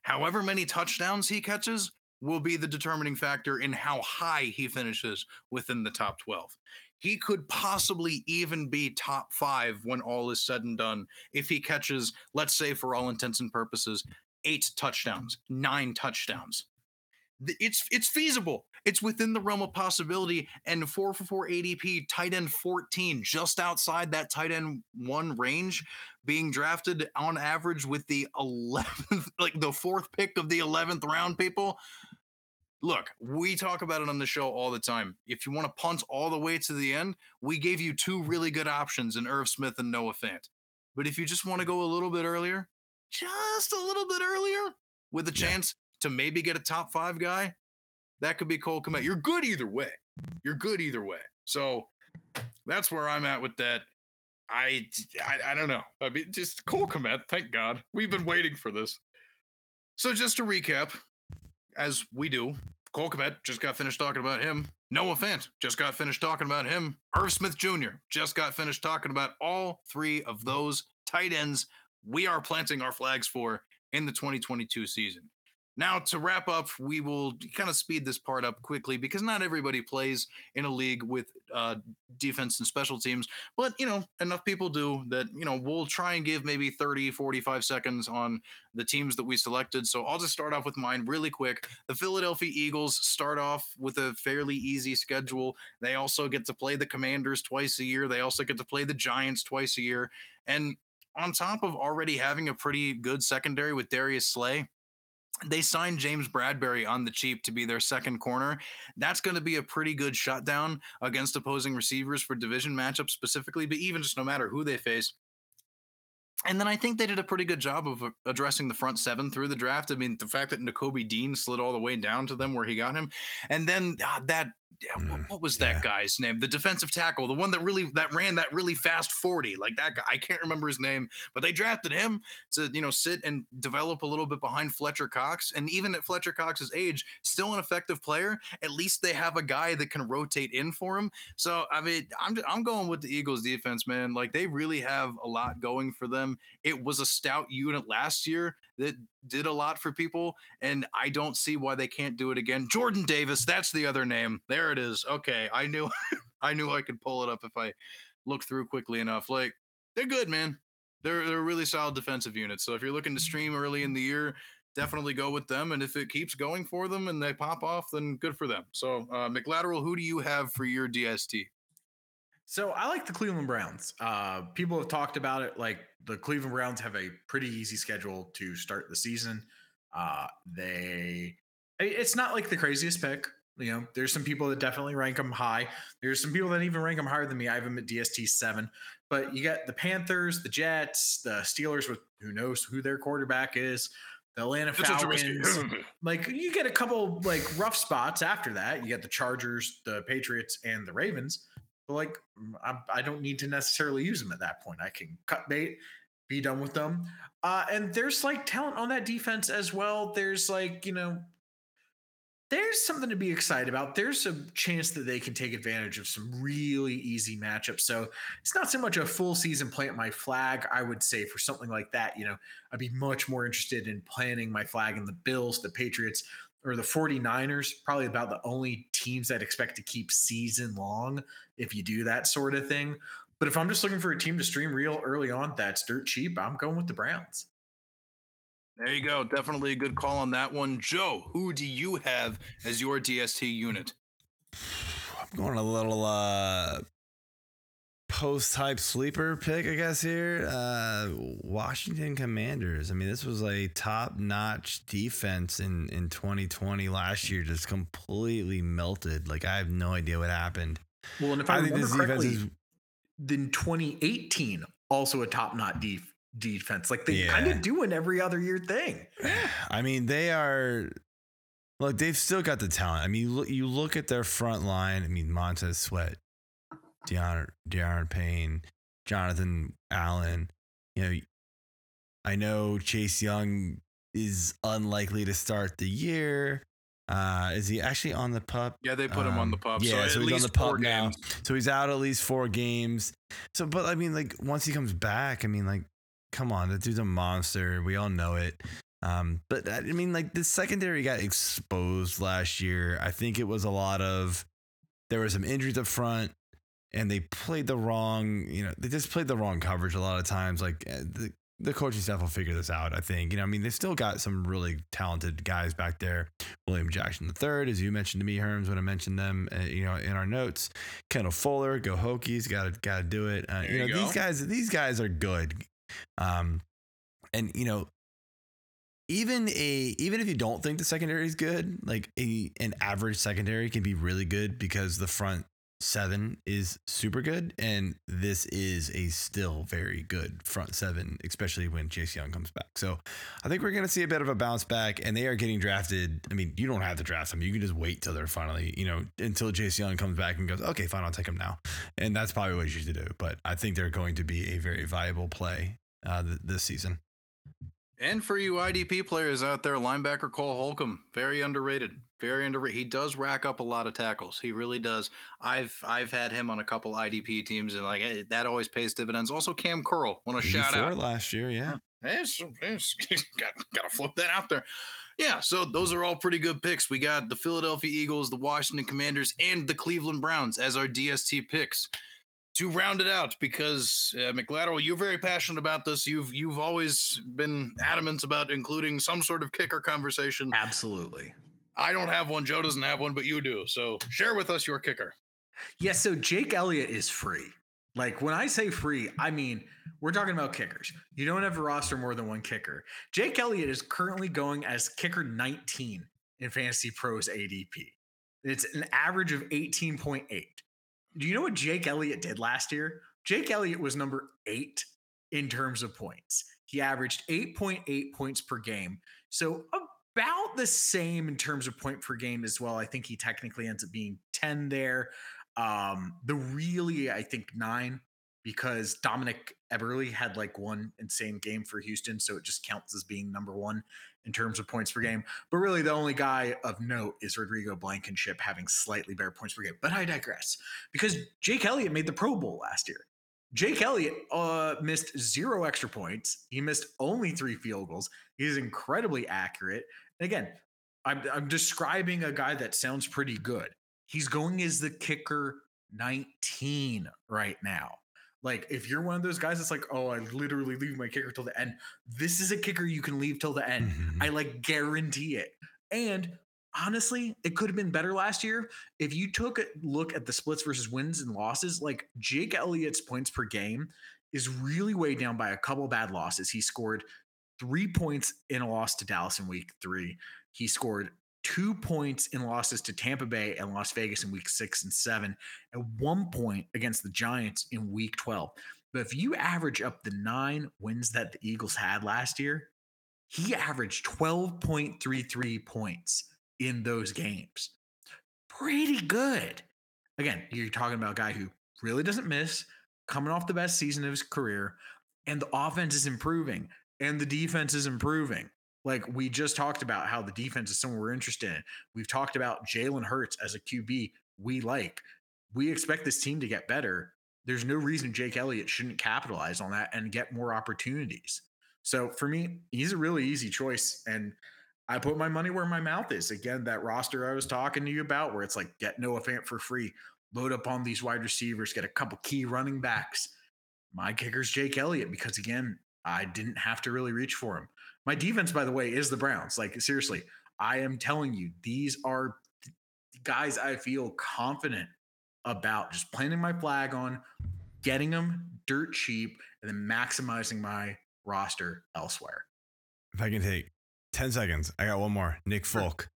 However many touchdowns he catches will be the determining factor in how high he finishes within the top 12. He could possibly even be top 5 when all is said and done if he catches, let's say for all intents and purposes, 8 touchdowns, 9 touchdowns. It's feasible. It's within the realm of possibility. And 4-for-4 ADP, tight end 14, just outside that tight end one range, being drafted on average with the 11th, like the fourth pick of the 11th round, people. Look, we talk about it on the show all the time. If you want to punt all the way to the end, we gave you two really good options in Irv Smith and Noah Fant. But if you just want to go a little bit earlier, with a chance to maybe get a top five guy, that could be Cole Kmet. You're good either way. So that's where I'm at with that. I don't know. I mean, just Cole Kmet. Thank God. We've been waiting for this. So just to recap, as we do, Cole Kmet, just got finished talking about him. Noah Fant, just got finished talking about him. Irv Smith Jr., just got finished talking about all three of those tight ends we are planting our flags for in the 2022 season. Now, to wrap up, we will kind of speed this part up quickly because not everybody plays in a league with defense and special teams. But, you know, enough people do that, you know, we'll try and give maybe 30, 45 seconds on the teams that we selected. So I'll just start off with mine really quick. The Philadelphia Eagles start off with a fairly easy schedule. They also get to play the Commanders twice a year. They also get to play the Giants twice a year. And on top of already having a pretty good secondary with Darius Slay, they signed James Bradbury on the cheap to be their second corner. That's going to be a pretty good shutdown against opposing receivers for division matchups specifically, but even just no matter who they face. And then I think they did a pretty good job of addressing the front seven through the draft. I mean, the fact that Nakobe Dean slid all the way down to them where he got him. And then what was that guy's name? The defensive tackle, the one that ran that really fast 40, like that guy. I can't remember his name, but they drafted him to, you know, sit and develop a little bit behind Fletcher Cox. And even at Fletcher Cox's age, still an effective player. At least they have a guy that can rotate in for him. So, I mean, I'm going with the Eagles defense, man. Like, they really have a lot going for them. It was a stout unit last year that did a lot for people, and I don't see why they can't do it again. Jordan Davis, that's the other name. There it is. Okay, I knew I could pull it up if I looked through quickly enough. Like, they're good, man. They're a really solid defensive unit. So if you're looking to stream early in the year, definitely go with them. And if it keeps going for them and they pop off, then good for them. So McLateral, who do you have for your DST? So I like the Cleveland Browns. People have talked about it. Like, the Cleveland Browns have a pretty easy schedule to start the season. It's not like the craziest pick. You know, there's some people that definitely rank them high. There's some people that even rank them higher than me. I have them at DST 7. But you got the Panthers, the Jets, the Steelers with who knows who their quarterback is, the Atlanta Falcons. Like, you get a couple like rough spots after that. You got the Chargers, the Patriots, and the Ravens. But like, I don't need to necessarily use them at that point. I can cut bait, be done with them. And there's like talent on that defense as well. There's like, you know, there's something to be excited about. There's a chance that they can take advantage of some really easy matchups. So it's not so much a full season plant my flag. I would say for something like that, you know, I'd be much more interested in planting my flag in the Bills, the Patriots, or the 49ers, probably about the only teams I'd expect to keep season long if you do that sort of thing. But if I'm just looking for a team to stream real early on that's dirt cheap, I'm going with the Browns. There you go. Definitely a good call on that one. Joe, who do you have as your DST unit? I'm going a little post-hype sleeper pick, I guess, here. Washington Commanders. I mean, this was a top-notch defense in 2020 last year, just completely melted. Like, I have no idea what happened. Well, and if I remember correctly, then 2018, also a top-notch defense. Like, they kind of do an every other year thing. I mean, they are... Look, they've still got the talent. I mean, you look at their front line. I mean, Montez Sweat, De'Aaron Payne, Jonathan Allen. You know, I know Chase Young is unlikely to start the year. Is he actually on the PUP? Yeah, they put him on the PUP. Yeah, so he's on the PUP now. So he's out at least 4 games. So, but I mean, like, once he comes back, I mean, like, come on, that dude's a monster. We all know it. But I mean, like, the secondary got exposed last year. I think it was there were some injuries up front. And they played the wrong coverage a lot of times. Like, the coaching staff will figure this out, I think. You know, I mean, they've still got some really talented guys back there. William Jackson III, as you mentioned to me, Herms, when I mentioned them, you know, in our notes. Kendall Fuller, go Hokies, gotta do it. You know, these guys are good. And you know, even if you don't think the secondary is good, like an average secondary can be really good because the front seven is super good, and this is a still very good front seven, especially when Chase Young comes back. So I think we're going to see a bit of a bounce back, and they are getting drafted. I mean, you don't have to draft them. You can just wait till they're finally, you know, until Chase Young comes back and goes, okay, fine, I'll take him now. And that's probably what you should do. But I think they're going to be a very viable play this season. And for you IDP players out there, linebacker Cole Holcomb, very underrated. Very underrated. He does rack up a lot of tackles. He really does. I've had him on a couple IDP teams, and like that always pays dividends. Also, Cam Curl. Want to shout out last year? Yeah, got to float that out there. Yeah. So those are all pretty good picks. We got the Philadelphia Eagles, the Washington Commanders, and the Cleveland Browns as our DST picks. To round it out, because McLateral, you're very passionate about this. You've always been adamant about including some sort of kicker conversation. Absolutely. I don't have one. Joe doesn't have one, but you do. So share with us your kicker. Yeah, so Jake Elliott is free. Like, when I say free, I mean, we're talking about kickers. You don't have to roster more than one kicker. Jake Elliott is currently going as kicker 19 in Fantasy Pros ADP. It's an average of 18.8. Do you know what Jake Elliott did last year? Jake Elliott was number 8 in terms of points. He averaged 8.8 points per game. So about the same in terms of point per game as well. I think he technically ends up being 10 there. I think 9, because Dominic Eberle had like one insane game for Houston. So it just counts as being number 1 in terms of points per game. But really the only guy of note is Rodrigo Blankenship, having slightly better points per game. But I digress, because Jake Elliott made the Pro Bowl last year. Jake Elliott missed 0 extra points. He missed only 3 field goals. He's incredibly accurate. And again, I'm describing a guy that sounds pretty good. He's going as the kicker 19 right now. Like, if you're one of those guys that's like, oh, I literally leave my kicker till the end. This is a kicker you can leave till the end. Mm-hmm. I like guarantee it. And honestly, it could have been better last year. If you took a look at the splits versus wins and losses, like Jake Elliott's points per game is really weighed down by a couple bad losses. He scored 3 points in a loss to Dallas in week 3. He scored 2 points in losses to Tampa Bay and Las Vegas in weeks 6 and 7, and 1 point against the Giants in week 12. But if you average up the 9 wins that the Eagles had last year, he averaged 12.33 points in those games. Pretty good. Again, you're talking about a guy who really doesn't miss, coming off the best season of his career, and the offense is improving. And the defense is improving. Like, we just talked about how the defense is someone we're interested in. We've talked about Jalen Hurts as a QB we like. We expect this team to get better. There's no reason Jake Elliott shouldn't capitalize on that and get more opportunities. So for me, he's a really easy choice. And I put my money where my mouth is. Again, that roster I was talking to you about where it's like, get Noah Fant for free, load up on these wide receivers, get a couple key running backs. My kicker's Jake Elliott because, again, I didn't have to really reach for him. My defense, by the way, is the Browns. Like, seriously, I am telling you, these are guys I feel confident about just planting my flag on, getting them dirt cheap, and then maximizing my roster elsewhere. If I can take 10 seconds, I got one more. Nick Folk. Sure.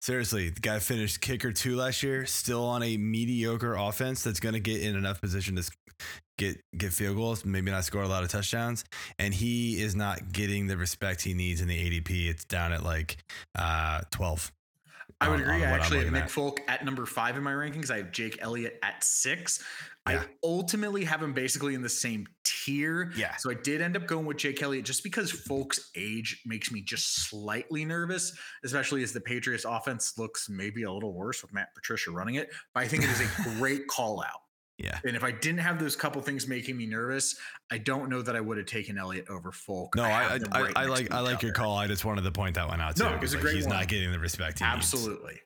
Seriously, the guy finished kicker 2 last year, still on a mediocre offense that's going to get in enough position to get field goals, maybe not score a lot of touchdowns. And he is not getting the respect he needs in the ADP. It's down at like 12. I would agree. I actually have Nick Folk at number 5 in my rankings. I have Jake Elliott at 6. Yeah. I ultimately have him basically in the same tier. Yeah. So I did end up going with Jake Elliott just because Folk's age makes me just slightly nervous, especially as the Patriots offense looks maybe a little worse with Matt Patricia running it. But I think it is a great call out. Yeah. And if I didn't have those couple things making me nervous, I don't know that I would have taken Elliott over Folk. No, I like your call. I just wanted to point that one out too. No, it was a great one. He's not getting the respect he needs. Absolutely.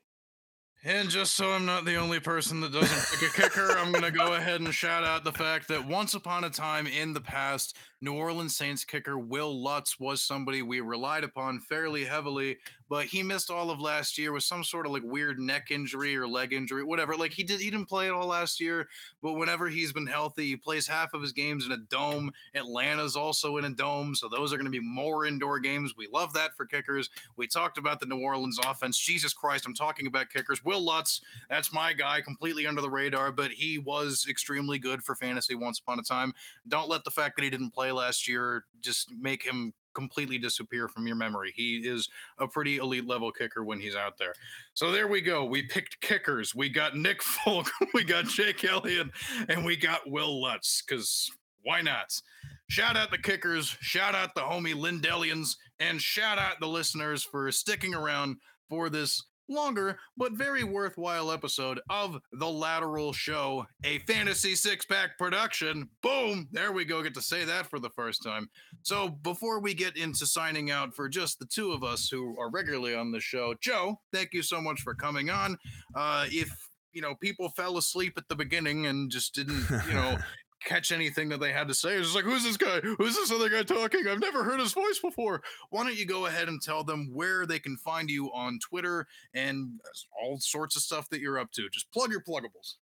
And just so I'm not the only person that doesn't pick a kicker, I'm going to go ahead and shout out the fact that once upon a time in the past, New Orleans Saints kicker Will Lutz was somebody we relied upon fairly heavily, but he missed all of last year with some sort of like weird neck injury or leg injury, whatever. Like he didn't play at all last year, but whenever he's been healthy, he plays half of his games in a dome. Atlanta's also in a dome, so those are going to be more indoor games. We love that for kickers. We talked about the New Orleans offense. Jesus Christ, I'm talking about kickers. Will Lutz, that's my guy, completely under the radar, but he was extremely good for fantasy once upon a time. Don't let the fact that he didn't play last year just make him completely disappear from your memory. He is a pretty elite level kicker when he's out there. So there we go. We picked kickers. We got Nick Folk, we got Jake Elliott, and we got Will Lutz, because why not? Shout out the kickers, shout out the homie Lindellians, and shout out the listeners for sticking around for this longer but very worthwhile episode of The Lateral Show, a Fantasy Six Pack production. Boom, there we go, get to say that for the first time. So before we get into signing out for just the two of us who are regularly on the show, Joe, thank you so much for coming on. If you know people fell asleep at the beginning and just didn't catch anything that they had to say, it was just like, who's this guy? Who's this other guy talking? I've never heard his voice before. Why don't you go ahead and tell them where they can find you on Twitter and all sorts of stuff that you're up to? Just plug your pluggables.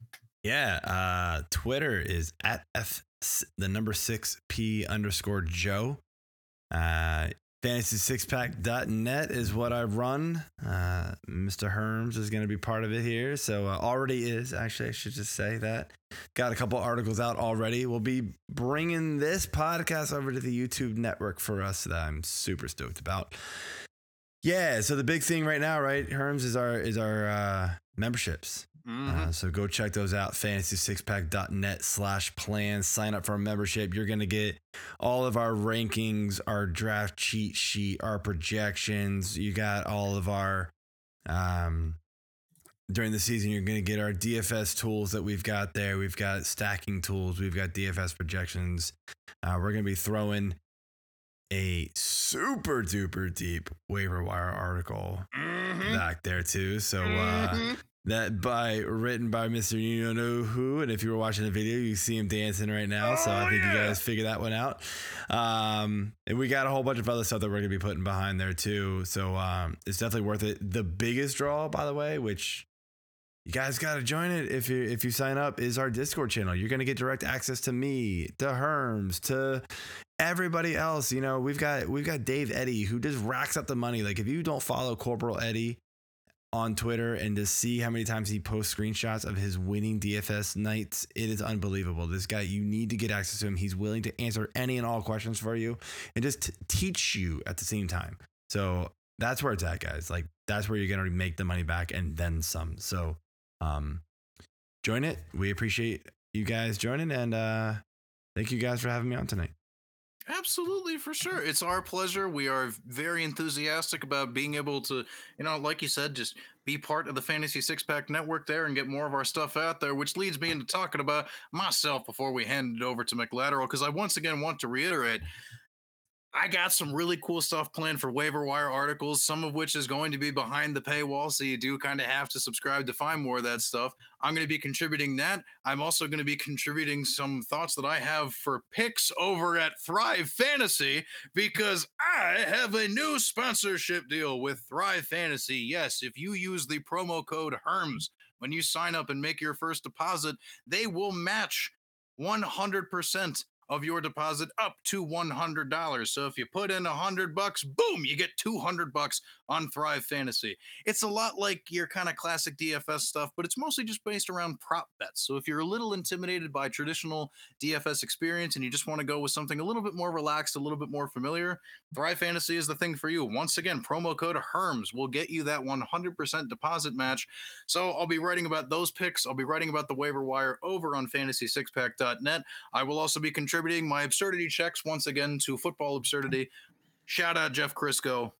Yeah. Twitter is at F6P_Joe. Fantasysixpack.net is what I run. Mr. Herms is going to be part of it here. So already is. Actually, I should just say that. Got a couple articles out already. We'll be bringing this podcast over to the YouTube network for us that I'm super stoked about. Yeah, so the big thing right now, right, Herms, is our memberships. So go check those out. fantasysixpack.net/plan. Sign up for a membership. You're going to get all of our rankings, our draft cheat sheet, our projections. You got all of our, during the season, you're going to get our DFS tools that we've got there. We've got stacking tools. We've got DFS projections. We're going to be throwing a super duper deep waiver wire article back there too. So, that by written by Mr. You know who, and if you were watching the video, you see him dancing right now. So I think you guys figure that one out. And we got a whole bunch of other stuff that we're gonna be putting behind there too. So it's definitely worth it. The biggest draw, by the way, which you guys gotta join it if you sign up, is our Discord channel. You're gonna get direct access to me, to Herms, to everybody else. You know, we've got Dave Eddy, who just racks up the money. Like, if you don't follow Corporal Eddy on Twitter and to see how many times he posts screenshots of his winning DFS nights, it is unbelievable. This guy, you need to get access to him. He's willing to answer any and all questions for you and just teach you at the same time. So that's where it's at, guys. Like, that's where you're going to make the money back and then some. So join it. We appreciate you guys joining, and thank you guys for having me on tonight. Absolutely, for sure. It's our pleasure. We are very enthusiastic about being able to, like you said, just be part of the Fantasy Six Pack Network there and get more of our stuff out there, which leads me into talking about myself before we hand it over to McLateral, because I once again want to reiterate, I got some really cool stuff planned for waiver wire articles, some of which is going to be behind the paywall, so you do kind of have to subscribe to find more of that stuff. I'm going to be contributing that. I'm also going to be contributing some thoughts that I have for picks over at Thrive Fantasy, because I have a new sponsorship deal with Thrive Fantasy. Yes, if you use the promo code HERMS when you sign up and make your first deposit, they will match 100% of your deposit up to $100. So if you put in $100, boom, you get $200 on Thrive Fantasy. It's a lot like your kind of classic DFS stuff, but it's mostly just based around prop bets. So if you're a little intimidated by traditional DFS experience and you just want to go with something a little bit more relaxed, a little bit more familiar, Thrive Fantasy is the thing for you. Once again, promo code HERMS will get you that 100% deposit match. So I'll be writing about those picks. I'll be writing about the waiver wire over on fantasysixpack.net. I will also be contributing my absurdity checks once again to Football Absurdity. Shout out Jeff Crisco.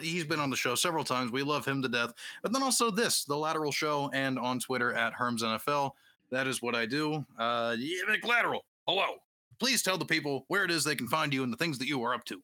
He's been on the show several times. We love him to death. But then also this, The Lateral Show, and on Twitter at HermsNFL. That is what I do. McLateral, hello. Please tell the people where it is they can find you and the things that you are up to.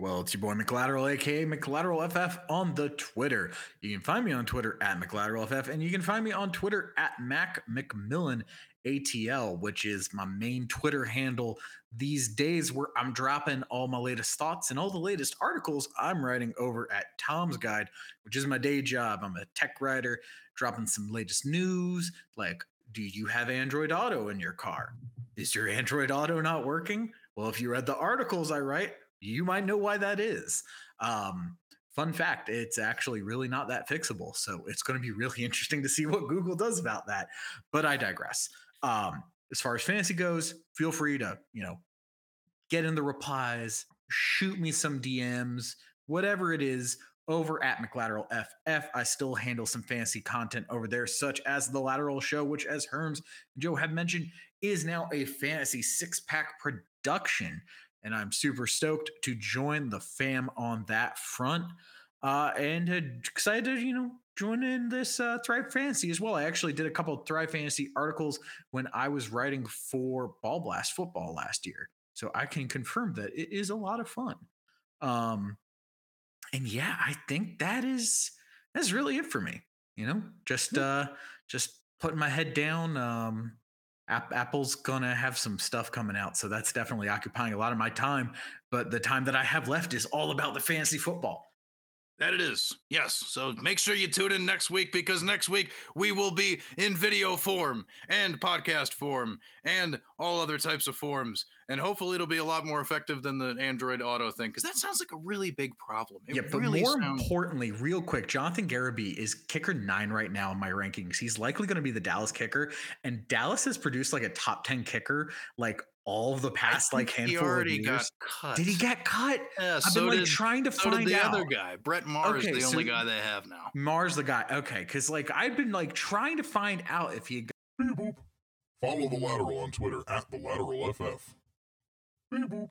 Well, it's your boy McLateral, aka McLateralFF on the Twitter. You can find me on Twitter at McLateralFF, and you can find me on Twitter at MacMcmillanATL, which is my main Twitter handle these days, where I'm dropping all my latest thoughts and all the latest articles I'm writing over at Tom's Guide, which is my day job. I'm a tech writer, dropping some latest news, like, do you have Android Auto in your car? Is your Android Auto not working? Well, if you read the articles I write, you might know why that is. Fun fact, it's actually really not that fixable. So it's going to be really interesting to see what Google does about that. But I digress. As far as fantasy goes, feel free to, get in the replies, shoot me some DMs, whatever it is, over at McLateralFF. I still handle some fantasy content over there, such as The Lateral Show, which, as Herms and Joe have mentioned, is now a Fantasy Six Pack production. And I'm super stoked to join the fam on that front, and excited to, join in this Thrive Fantasy as well. I actually did a couple of Thrive Fantasy articles when I was writing for Ball Blast Football last year. So I can confirm that it is a lot of fun. And yeah, I think that's really it for me. Just putting my head down. Apple's gonna have some stuff coming out, so that's definitely occupying a lot of my time, but the time that I have left is all about the fantasy football. That it is, yes. So make sure you tune in next week, because next week we will be in video form and podcast form and all other types of forms, and hopefully it'll be a lot more effective than the Android Auto thing, because that sounds like a really big problem. Importantly, real quick, Jonathan Garibay is kicker 9 right now in my rankings. He's likely going to be the Dallas kicker, and Dallas has produced like a top 10 kicker like all of the past handful of years. He already got cut. Did he get cut? Yeah, I've been trying to find out. The other guy, Brett Maher, is the only guy they have now. Maher's the guy. Okay, because I've been trying to find out if he got. Beep boop. Follow The Lateral on Twitter at The Lateral FF. Beep boop.